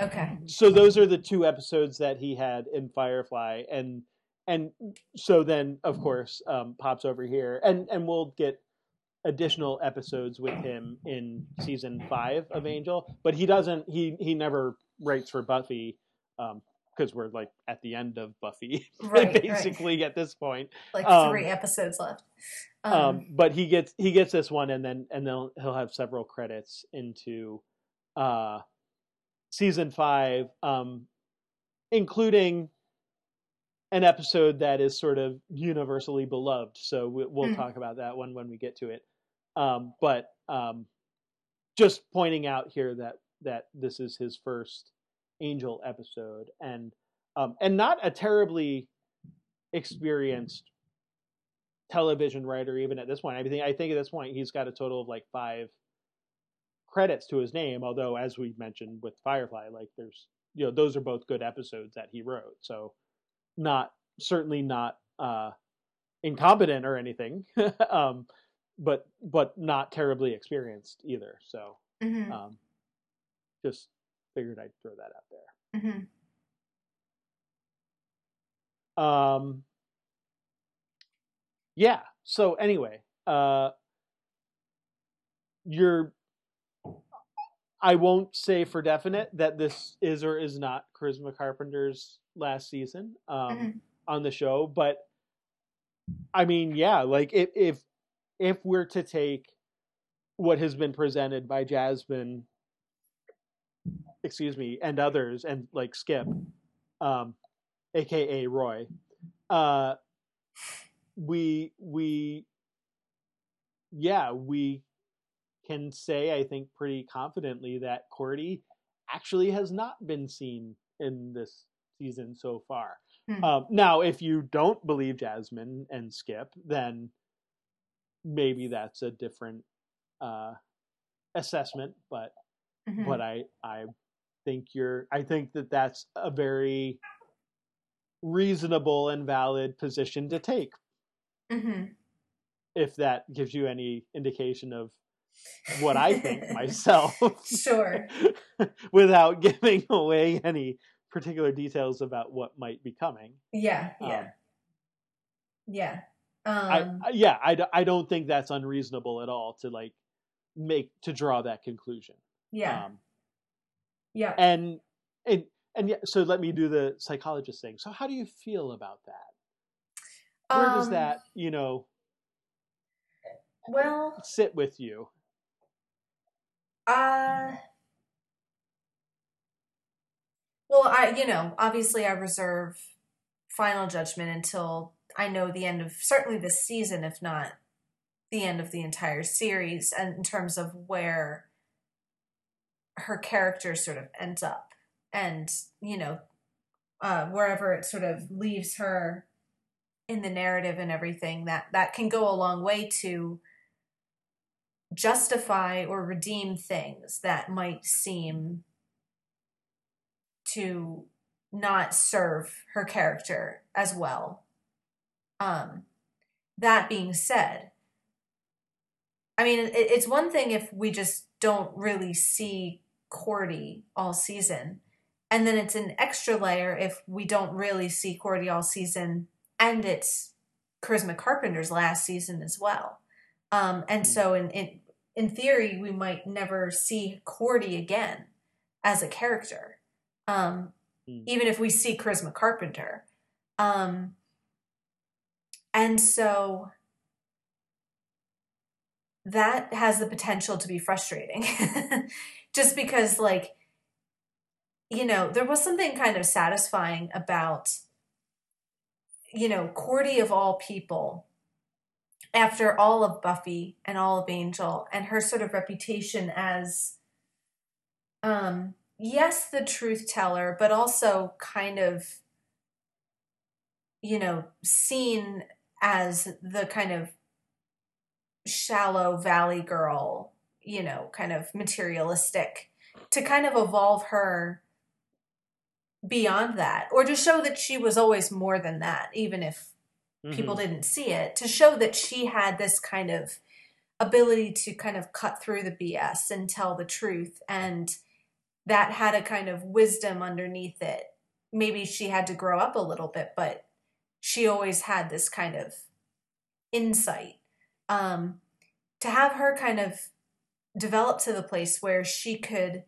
Okay. So those are the 2 episodes that he had in Firefly, and so then, of course, pops over here, and we'll get additional episodes with him in season 5 of Angel, but he never writes for Buffy, because we're like at the end of Buffy, basically, at this point. Like 3 episodes left. But he gets this one, and then he'll have several credits into season 5, including an episode that is sort of universally beloved. So we'll talk about that one when we get to it. But just pointing out here that this is his first Angel episode, and not a terribly experienced television writer even at this point. I think at this point he's got a total of like 5 credits to his name, although, as we mentioned with Firefly, like there's, those are both good episodes that he wrote, so certainly not incompetent or anything, but not terribly experienced either, so just figured I'd throw that out there. Yeah. So anyway, I won't say for definite that this is or is not Charisma Carpenter's last season on the show, but I mean, yeah, like if we're to take what has been presented by Jasmine, and others, and like Skip, aka Roy, we can say, I think, pretty confidently that Cordy actually has not been seen in this season so far. Now, if you don't believe Jasmine and Skip, then maybe that's a different assessment, but but I think that that's a very reasonable and valid position to take. If that gives you any indication of what I think myself. Sure. Without giving away any particular details about what might be coming. Yeah. I don't think that's unreasonable at all to draw that conclusion. Yeah. Yeah. And yeah, so let me do the psychologist thing. So how do you feel about that? Where does that, sit with you? Well, obviously I reserve final judgment until I know the end of certainly this season, if not the end of the entire series, and in terms of where her character sort of ends up and, wherever it sort of leaves her in the narrative and everything, that can go a long way to justify or redeem things that might seem to not serve her character as well. That being said, I mean, it's one thing if we just don't really see Cordy all season, and then it's an extra layer if we don't really see Cordy all season, and it's Charisma Carpenter's last season as well. And so in theory, we might never see Cordy again as a character, even if we see Charisma Carpenter. And so that has the potential to be frustrating just because, there was something kind of satisfying about, Cordy of all people, after all of Buffy and all of Angel and her sort of reputation as, yes, the truth teller, but also kind of, seen as the kind of shallow valley girl, kind of materialistic, to kind of evolve her beyond that, or to show that she was always more than that, even if people didn't see it, to show that she had this kind of ability to kind of cut through the BS and tell the truth, and that had a kind of wisdom underneath it. Maybe she had to grow up a little bit, but she always had this kind of insight. To have her kind of develop to the place where she could,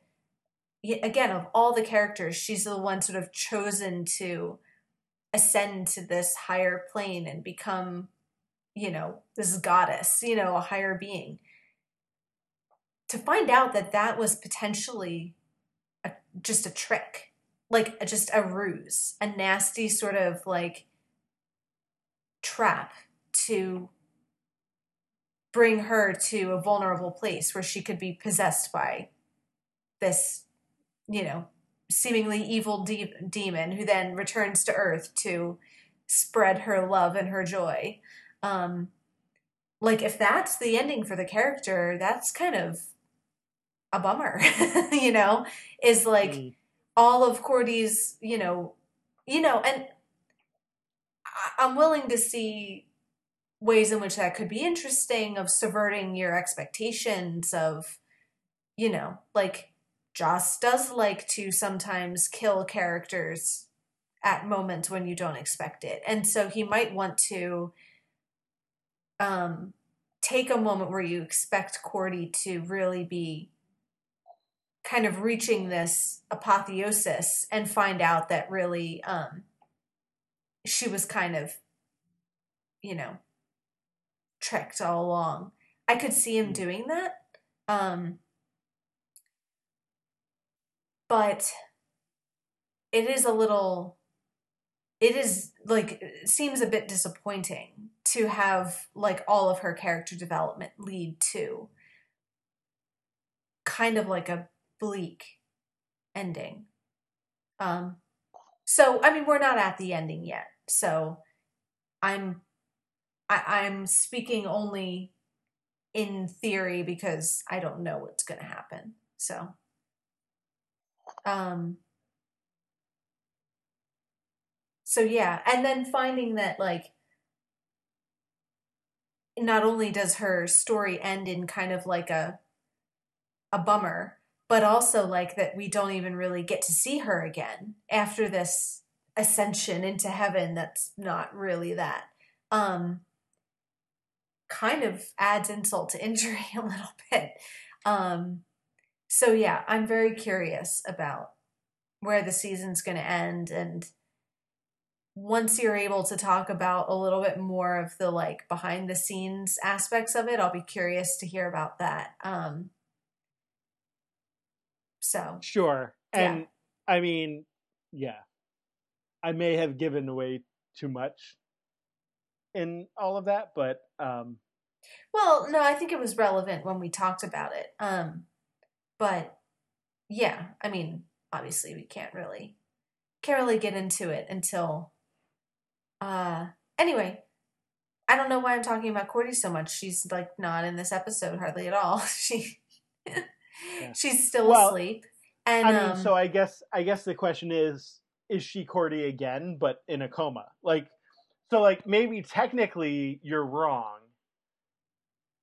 again, of all the characters, she's the one sort of chosen to ascend to this higher plane and become, this goddess, a higher being. To find out that was potentially just a trick, just a ruse, a nasty sort of trap to bring her to a vulnerable place where she could be possessed by this, seemingly evil demon who then returns to Earth to spread her love and her joy. If that's the ending for the character, that's kind of a bummer, is all of Cordy's, and I'm willing to see ways in which that could be interesting, of subverting your expectations of, Joss does like to sometimes kill characters at moments when you don't expect it. And so he might want to take a moment where you expect Cordy to really be kind of reaching this apotheosis and find out that really she was kind of, tricked all along. I could see him doing that. But it seems a bit disappointing to have all of her character development lead to kind of a bleak ending. So, I mean, we're not at the ending yet. So I'm speaking only in theory because I don't know what's going to happen. So. So yeah, and then finding that not only does her story end in kind of a bummer, but also that we don't even really get to see her again after this ascension into heaven. That's not really that. Kind of adds insult to injury a little bit. So yeah, I'm very curious about where the season's going to end, and once you're able to talk about a little bit more of the behind the scenes aspects of it, I'll be curious to hear about that. So sure, and yeah. I mean, yeah, I may have given away too much in all of that, but well, no, I think it was relevant when we talked about it. But yeah, I mean, obviously we can't really get into it until anyway. I don't know why I'm talking about Cordy so much. She's like not in this episode hardly at all. She's still asleep. And I mean, so I guess the question is she Cordy again, but in a coma? So maybe technically you're wrong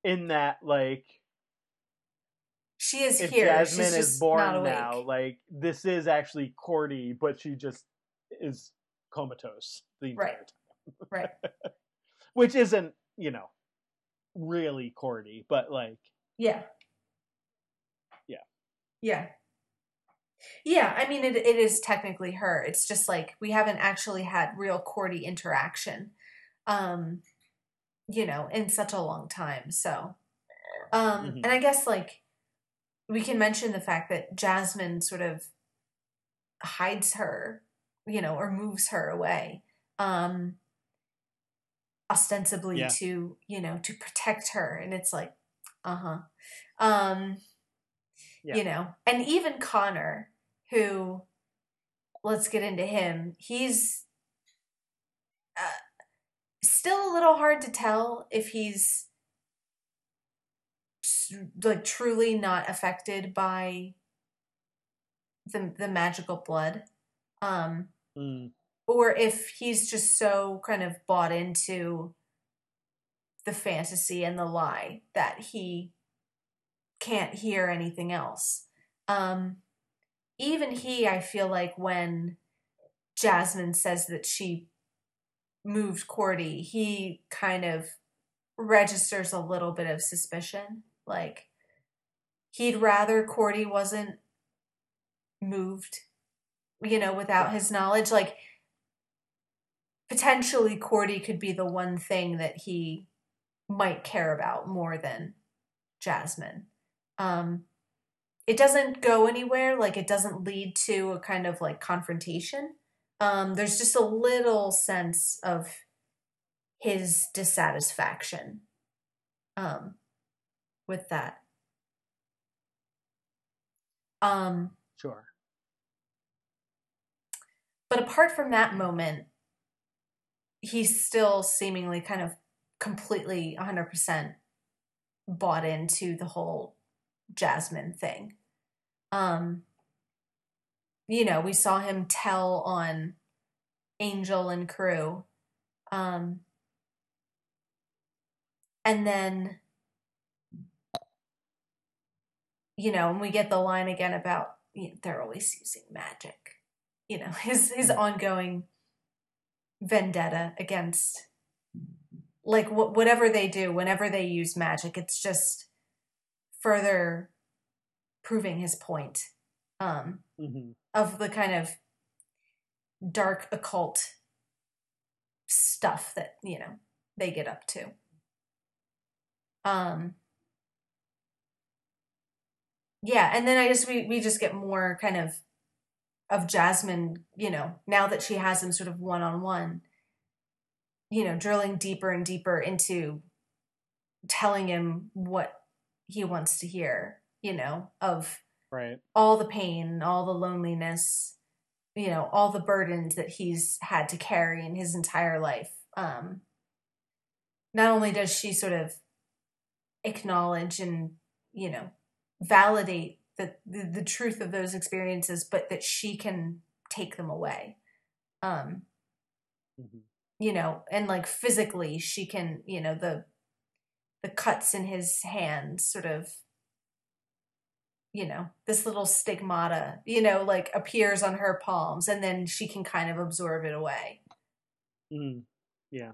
in that she is if here. Jasmine She's is born now. This is actually Cordy, but she just is comatose the entire time. Right. Which isn't, really Cordy, but Yeah, I mean, it is technically her. It's just we haven't actually had real Cordy interaction, in such a long time. So, and I guess we can mention the fact that Jasmine sort of hides her, or moves her away. Ostensibly to protect her, and it's and even Connor, who, let's get into him, he's still a little hard to tell if he's truly not affected by the magical blood or if he's just so kind of bought into the fantasy and the lie that he can't hear anything else. Even he, I feel when Jasmine says that she moved Cordy, he kind of registers a little bit of suspicion. He'd rather Cordy wasn't moved, without his knowledge. Potentially Cordy could be the one thing that he might care about more than Jasmine. It doesn't go anywhere. It doesn't lead to a kind of confrontation. There's just a little sense of his dissatisfaction with that. Sure. But apart from that moment, he's still seemingly kind of completely 100% bought into the whole Jasmine thing. We saw him tell on Angel and crew. And then, and we get the line again about they're always using magic, his ongoing vendetta against whatever they do whenever they use magic. It's just further proving his point of the kind of dark occult stuff that they get up to. And then I guess we just get more kind of Jasmine, now that she has him sort of one-on-one, drilling deeper and deeper into telling him what he wants to hear, of all the pain, all the loneliness, all the burdens that he's had to carry in his entire life. Not only does she sort of acknowledge and, validate the truth of those experiences, but that she can take them away. And physically she can, the cuts in his hands sort of, this little stigmata, appears on her palms, and then she can kind of absorb it away. Yeah.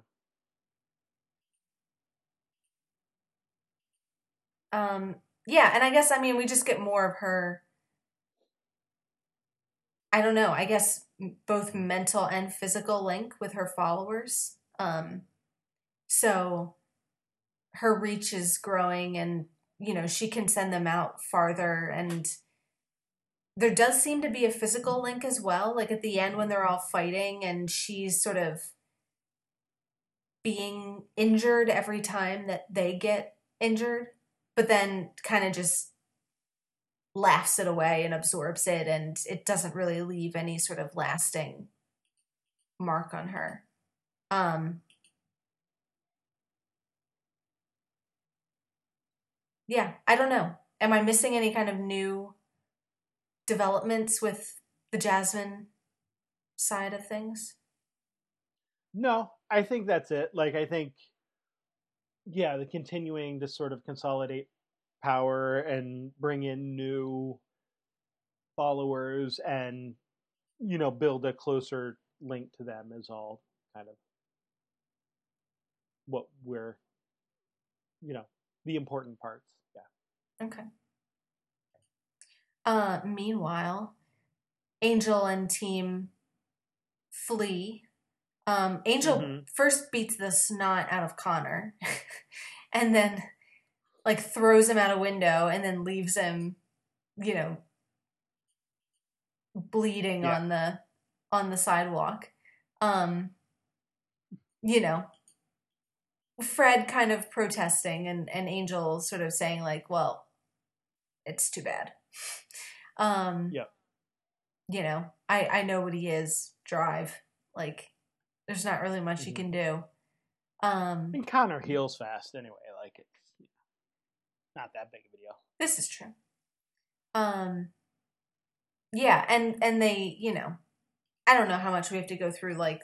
Yeah, and I guess, we just get more of her, I don't know, I guess both mental and physical link with her followers. So her reach is growing, and, she can send them out farther and There does seem to be a physical link as well. Like at the end when they're all fighting and she's sort of being injured every time that they get injured, but then kind of just laughs it away and absorbs it, and it doesn't really leave any sort of lasting mark on her. Yeah, I don't know. Am I missing any kind of new developments with the Jasmine side of things? No, I think that's it. Like, I think, yeah, the continuing to sort of consolidate power and bring in new followers and, you know, build a closer link to them is all kind of what we're, you know, the important parts. Yeah. Okay. Meanwhile, Angel and team flee. Angel first beats the snot out of Connor and then like throws him out a window and then leaves him, you know, bleeding on the sidewalk. You know, Fred kind of protesting and Angel sort of saying like, well, it's too bad. You know, I know what he is. Drive. Like, there's not really much you can do. And Connor heals fast anyway. Like, it's not that big of a deal. This is true. Yeah, and they, you know, I don't know how much we have to go through, like,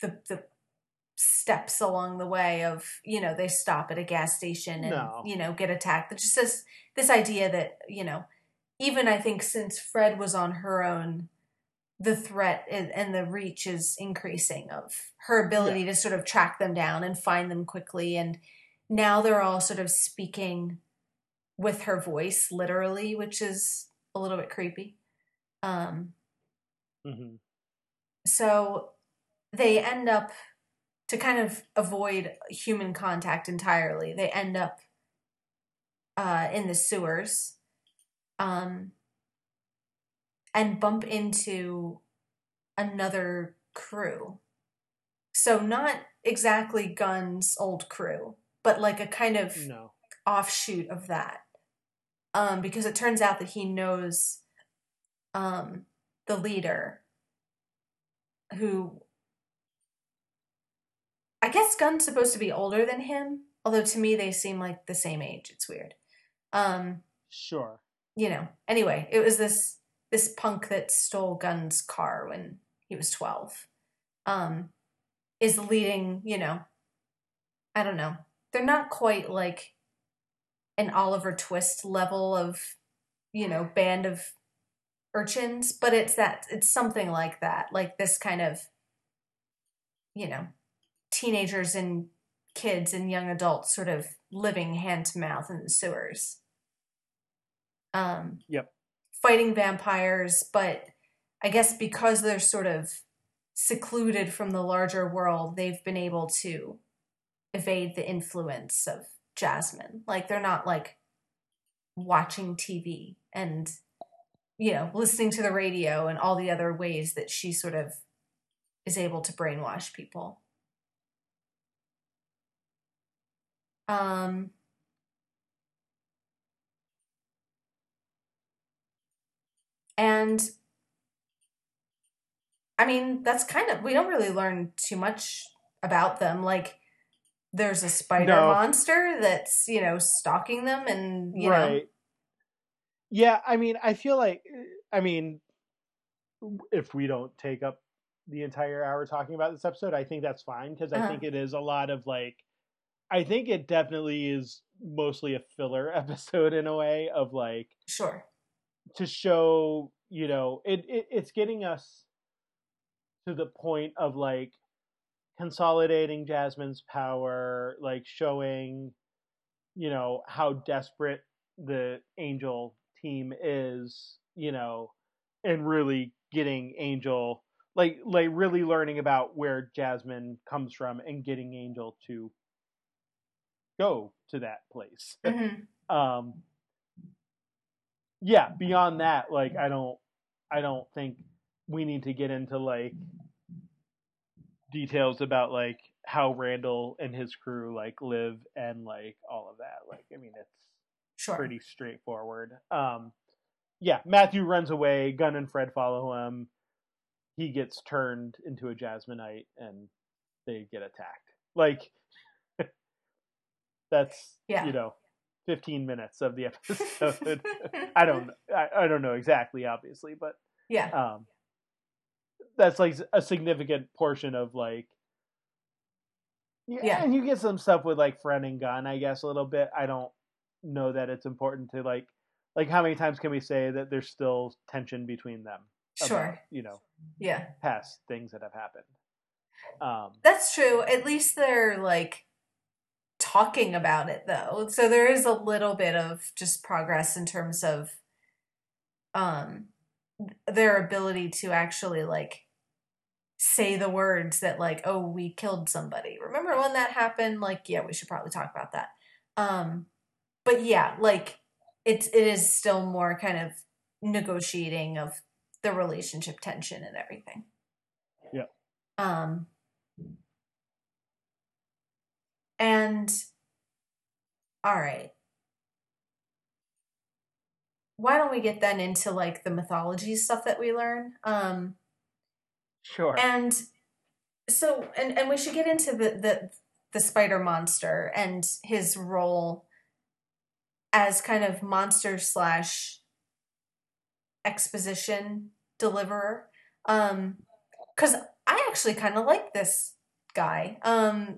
the steps along the way of, you know, they stop at a gas station and, you know, get attacked. It's just this idea that, you know, even I think since Fred was on her own, the threat and the reach is increasing of her ability to sort of track them down and find them quickly. And now they're all sort of speaking with her voice, literally, which is a little bit creepy. So they end up, to kind of avoid human contact entirely, they end up in the sewers and bump into another crew. So not exactly Gunn's old crew, but like a kind of offshoot of that. Because it turns out that he knows the leader, who, I guess Gunn's supposed to be older than him, although to me they seem like the same age. It's weird. Sure. You know, anyway, it was this punk that stole Gunn's car when he was 12, is leading, you know, I don't know. They're not quite like an Oliver Twist level of, you know, band of urchins, but it's something like that. Like this kind of, you know, teenagers and kids and young adults sort of living hand to mouth in the sewers. Fighting vampires, but I guess because they're sort of secluded from the larger world, they've been able to evade the influence of Jasmine. Like they're not like watching TV and, you know, listening to the radio and all the other ways that she sort of is able to brainwash people. And I mean, that's kind of, we don't really learn too much about them. Like there's a spider monster that's, you know, stalking them and, you know. Yeah. I mean, I feel like, I mean, if we don't take up the entire hour talking about this episode, I think that's fine. 'Cause I think it is a lot of like, I think it definitely is mostly a filler episode in a way of like, to show, you know, it's getting us to the point of like consolidating Jasmine's power, like showing, you know, how desperate the Angel team is, you know, and really getting Angel, like really learning about where Jasmine comes from and getting Angel to go to that place. yeah, beyond that, like, I don't think we need to get into like details about like how Randall and his crew like live and like all of that. Like, I mean, it's sure. pretty straightforward. Yeah, Matthew runs away. Gunn and Fred follow him. He gets turned into a Jasmineite, and they get attacked. Like, that's yeah. you know, 15 minutes of the episode. I don't know exactly, obviously, but yeah, that's like a significant portion of like. Yeah, and you get some stuff with like Fred and Gunn, I guess, a little bit. I don't know that it's important to like. Like, how many times can we say that there's still tension between them? Sure. About, you know, yeah. past things that have happened. That's true. At least they're, like, talking about it, though. So there is a little bit of just progress in terms of their ability to actually, like, say the words that, like, oh, we killed somebody. Remember when that happened? Like, yeah, we should probably talk about that. But, yeah, like... It is still more kind of negotiating of the relationship tension and everything. Yeah. And all right. Why don't we get then into like the mythology stuff that we learn? Sure. And so and we should get into the spider monster and his role as kind of monster / exposition deliverer. 'Cause I actually kind of like this guy. Mm-hmm.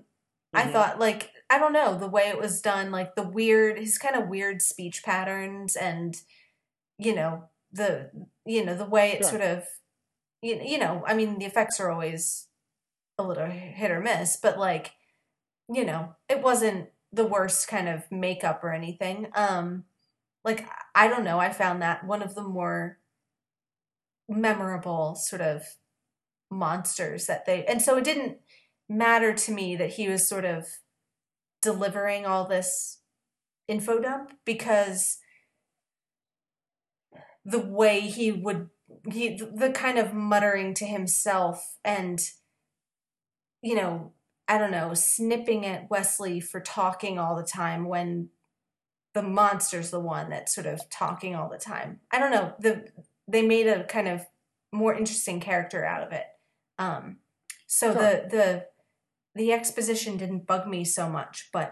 I thought like, I don't know, the way it was done, like the weird, his kind of weird speech patterns and, the way it sure. sort of, you know, I mean, the effects are always a little hit or miss, but like, it wasn't the worst kind of makeup or anything. Like, I don't know. I found that one of the more memorable sort of monsters that they, and so it didn't matter to me that he was sort of delivering all this info dump because the way the kind of muttering to himself and, I don't know, snipping at Wesley for talking all the time when the monster's the one that's sort of talking all the time. I don't know. They made a kind of more interesting character out of it. So sure. the exposition didn't bug me so much, but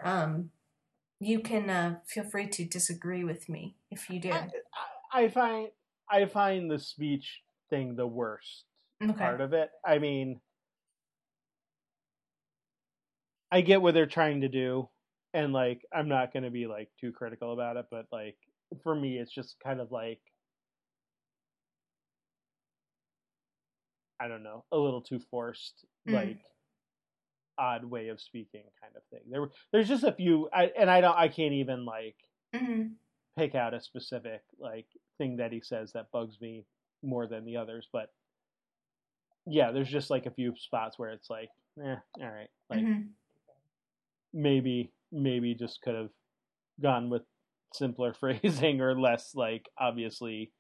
you can feel free to disagree with me if you do. I find the speech thing the worst part of it. I mean... I get what they're trying to do, and, like, I'm not going to be, like, too critical about it, but, like, for me, it's just kind of, like, I don't know, a little too forced, like, odd way of speaking kind of thing. There's just a few, I can't even, like, pick out a specific, like, thing that he says that bugs me more than the others, but, yeah, there's just, like, a few spots where it's, like, all right, like... Mm-hmm. Maybe just could have gone with simpler phrasing or less like obviously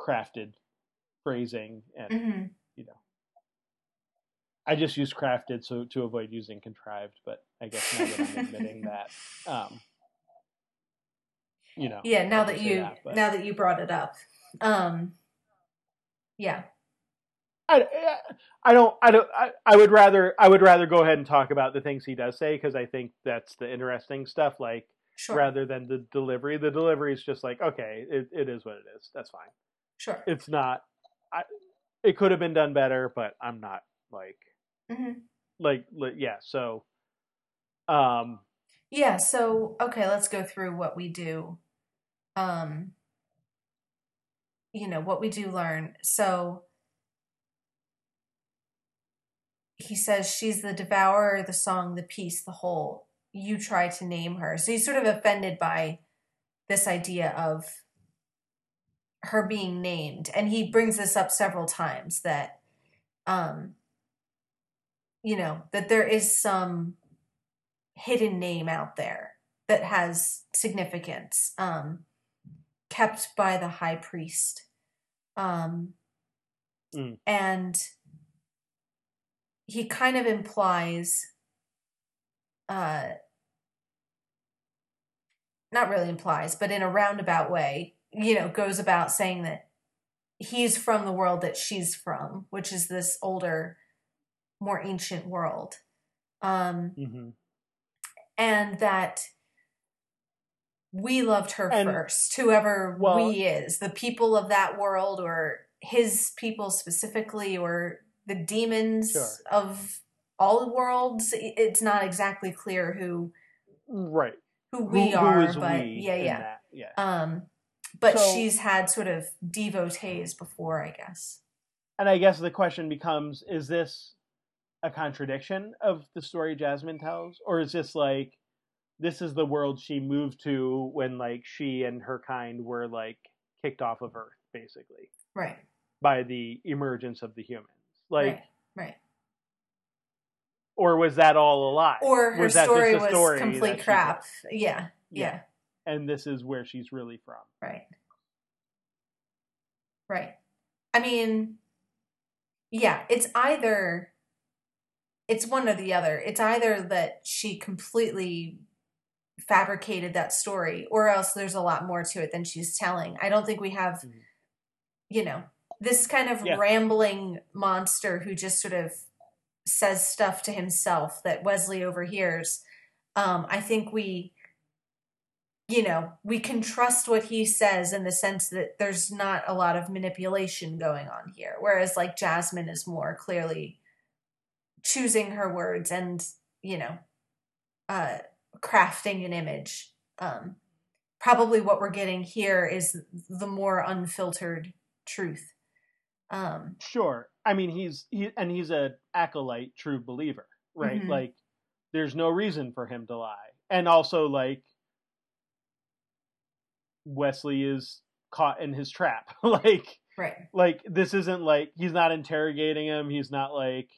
crafted phrasing and I just use crafted so to avoid using contrived, but I guess now that I'm admitting that now that you brought it up I would rather go ahead and talk about the things he does say because I think that's the interesting stuff. Like sure. rather than the delivery, is just like okay, it is what it is. That's fine. Sure, it's not. It could have been done better, but I'm not like yeah. So, yeah. So okay, let's go through what we do. What we do learn. So. He says, she's the devourer, the song, the piece, the whole. You try to name her. So he's sort of offended by this idea of her being named. And he brings this up several times that, that there is some hidden name out there that has significance. kept by the high priest. And he kind of implies, not really implies, but in a roundabout way, you know, goes about saying that he's from the world that she's from, which is this older, more ancient world. And that we loved her first, whoever we is, the people of that world or his people specifically, or the demons of all worlds. It's not exactly clear who we are. But so, she's had sort of devotees before, I guess. And I guess the question becomes, is this a contradiction of the story Jasmine tells? Or is this like, this is the world she moved to when like she and her kind were like kicked off of Earth, basically. Right. By the emergence of the humans. Like, right. Or was that all a lie? Or her story was complete crap. Yeah. And this is where she's really from. Right. I mean, yeah, it's one or the other. It's either that she completely fabricated that story, or else there's a lot more to it than she's telling. I don't think we have, you know, this kind of rambling monster who just sort of says stuff to himself that Wesley overhears. I think we can trust what he says in the sense that there's not a lot of manipulation going on here. Whereas like Jasmine is more clearly choosing her words and, crafting an image. Probably what we're getting here is the more unfiltered truth. Sure. I mean, he's an acolyte, true believer, right? Mm-hmm. Like there's no reason for him to lie. And also like, Wesley is caught in his trap. This isn't like he's not interrogating him, he's not like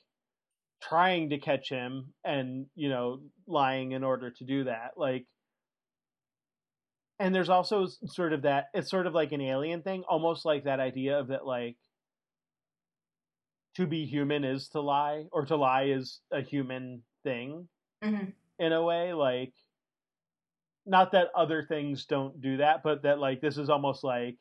trying to catch him and, you know, lying in order to do that. Like, and there's also sort of that, it's sort of like an alien thing, almost like that idea of that like to be human is to lie, or to lie is a human thing in a way. Like, not that other things don't do that, but that like this is almost like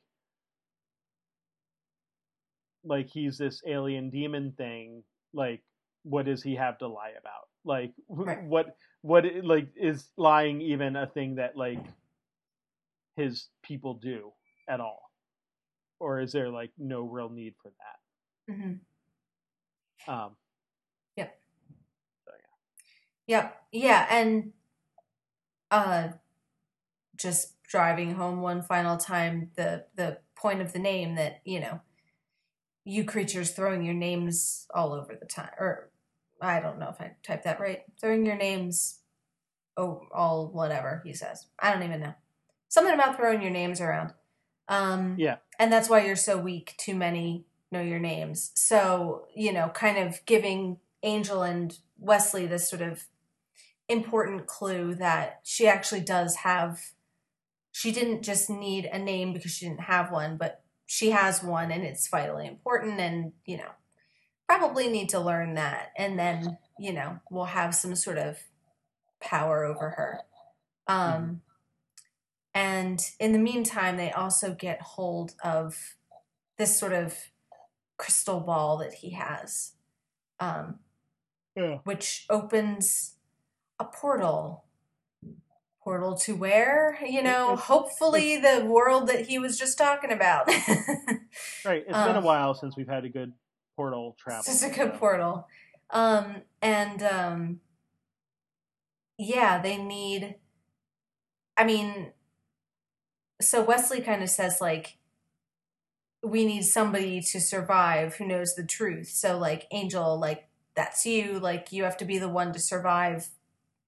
he's this alien demon thing. Like, what does he have to lie about? Like, what like is lying even a thing that like his people do at all, or is there like no real need for that? Just driving home one final time the point of the name that, you know, you creatures throwing your names all over the time, or I don't know if I typed that right. Throwing your names, all whatever he says. I don't even know. Something about throwing your names around. And that's why you're so weak. Too many know your names. So, you know, kind of giving Angel and Wesley this sort of important clue that she actually does have, she didn't just need a name because she didn't have one, but she has one and it's vitally important, and, you know, probably need to learn that, and then, you know, we'll have some sort of power over her. And in the meantime, they also get hold of this sort of crystal ball that he has, which opens a portal to where, you know, hopefully the world that he was just talking about. Right. It's been a while since we've had a good portal travel. It's a good portal. They need, I mean, so Wesley kind of says like, we need somebody to survive who knows the truth. So like Angel, like that's you, like you have to be the one to survive,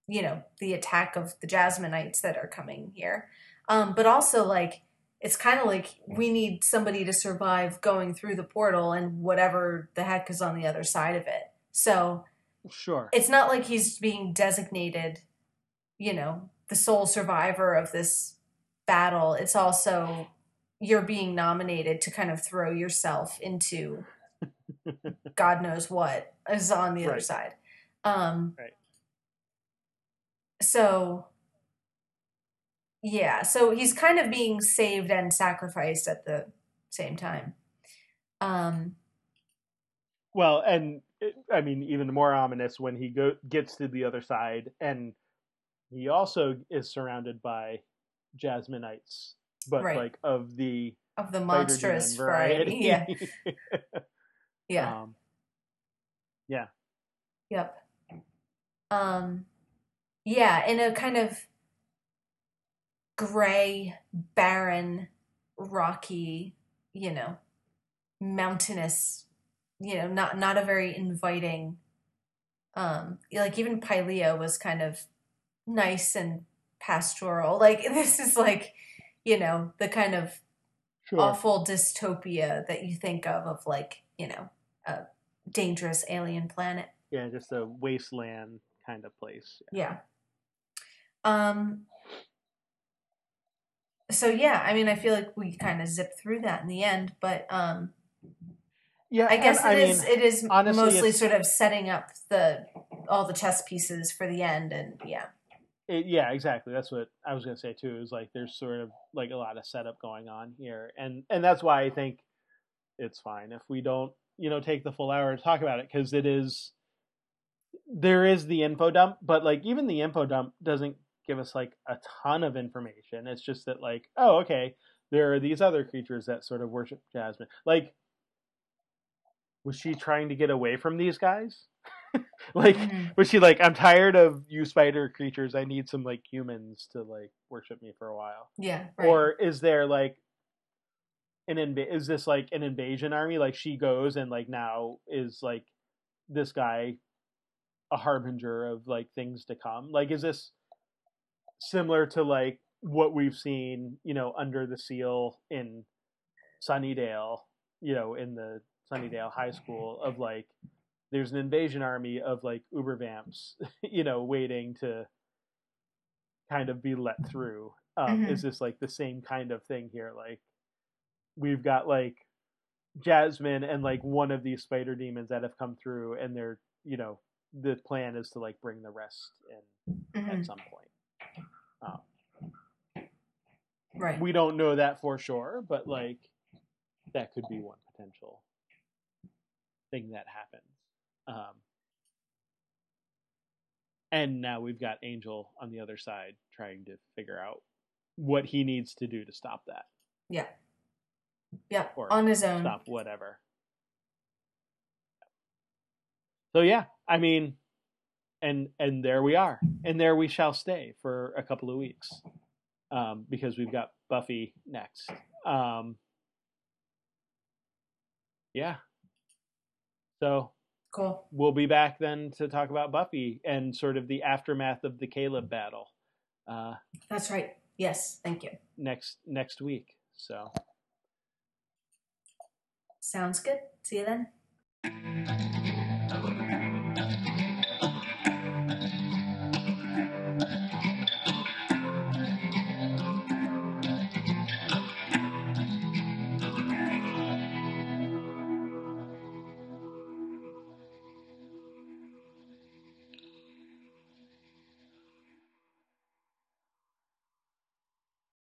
you know, the attack of the Jasmineites that are coming here. But also like, it's kind of like we need somebody to survive going through the portal and whatever the heck is on the other side of it. So sure, it's not like he's being designated, you know, the sole survivor of this battle. It's also you're being nominated to kind of throw yourself into God knows what is on the other side. Right. So, yeah. So he's kind of being saved and sacrificed at the same time. Well, and I mean, even more ominous when he gets to the other side, and he also is surrounded by Jasminites, but like of the monstrous variety. Yeah. Yeah. Yep. Yeah, in a kind of gray, barren, rocky, you know, mountainous, you know, not a very inviting, like even Pylea was kind of nice and pastoral. Like this is like, you know, the kind of awful dystopia that you think of like, you know, a dangerous alien planet. Yeah, just a wasteland kind of place. Yeah. So yeah, I mean, I feel like we kind of zip through that in the end, but yeah, I guess it is honestly, mostly sort of setting up all the chess pieces for the end, and yeah, exactly. That's what I was gonna say too. Is like there's sort of like a lot of setup going on here, and that's why I think it's fine if we don't, you know, take the full hour to talk about it, because it is. There is the info dump, but like even the info dump doesn't give us like a ton of information. It's just that like, oh, okay, there are these other creatures that sort of worship Jasmine. Like, was she trying to get away from these guys? Like, was she like, I'm tired of you spider creatures. I need some like humans to like worship me for a while. Yeah. Right. Or is there like is this like an invasion army? Like she goes and like now is like this guy a harbinger of like things to come? Like, is this similar to like what we've seen, you know, under the seal in Sunnydale, you know, in the Sunnydale high school, of like there's an invasion army of like uber vamps, you know, waiting to kind of be let through? Is this like the same kind of thing here? Like we've got like Jasmine and like one of these spider demons that have come through, and they're, you know, the plan is to like bring the rest in at some point. Right. We don't know that for sure, but like that could be one potential thing that happens. And now we've got Angel on the other side trying to figure out what he needs to do to stop that. Yeah. Yeah. Or on his own. Stop whatever. So yeah, I mean, and there we are, and there we shall stay for a couple of weeks, because we've got Buffy next. Yeah, so cool. We'll be back then to talk about Buffy and sort of the aftermath of the Caleb battle. That's right. Yes, thank you. Next week. So sounds good. See you then.